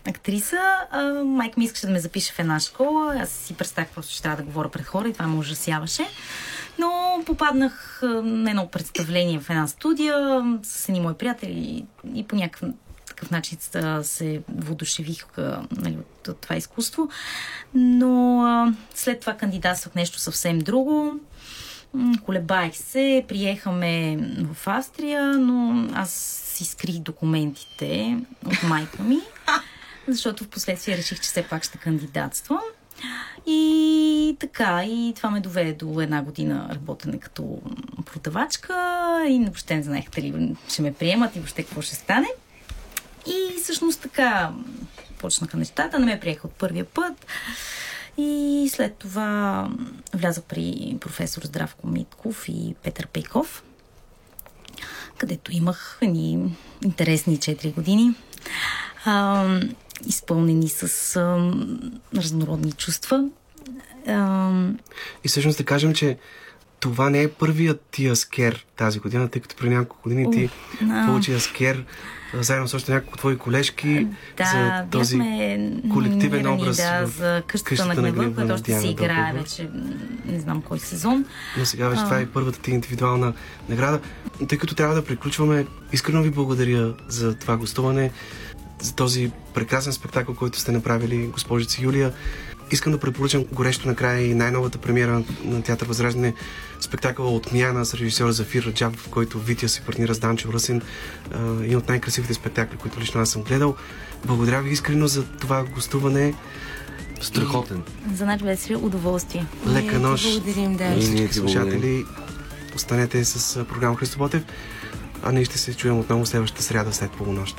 актриса. А, майка ми искаше да ме запише в една школа. Аз си представях просто, че трябва да говоря пред хора и това ме ужасяваше. Но попаднах на едно представление в една студия с едни мои приятели и по някакъв такъв начин се водушевих, нали, от това изкуство. Но а, след това кандидатствах нещо съвсем друго. Колебаех се, приехаме в Австрия, но аз си скрих документите от майка ми, защото в последствие реших, че все пак ще кандидатствам. И така, и това ме доведе до една година работене като продавачка и въобще не знаех дали ще ме приемат и въобще какво ще стане. И всъщност така почнаха нещата, не ме приеха от първия път и след това влязах при професор Здравко Митков и Петър Пейков, където имах едни интересни четири години. Ам... изпълнени с а, разнородни чувства. А... И всъщност да кажем, че това не е първият ти Аскер тази година, тъй като преди няколко години ти uh, получи Аскер заедно с още няколко твои колежки да, за този колективен образ да, в... за къщата, къщата на гнева, която още се играе вече не знам кой сезон. Но сега вече uh... това е първата ти индивидуална награда. Тъй като трябва да приключваме, искрено ви благодаря за това гостуване, за този прекрасен спектакъл, който сте направили, Госпожица Юлия. Искам да препоръчам горещо накрая и най-новата премиера на театър Възраждане, спектакъла Отмяна с режисьора Зафир Раджабов, в който Витя си партнира с Данчо Ръсин. Един от най-красивите спектакли, които лично аз съм гледал. Благодаря ви искрено за това гостуване. Страхотен. И... за нас беше удоволствие. Лека нощ. Благодарим, да. И всички слушатели, останете с програма Христо Ботев, а ние ще се чуем отново следващата сряда след полунощ.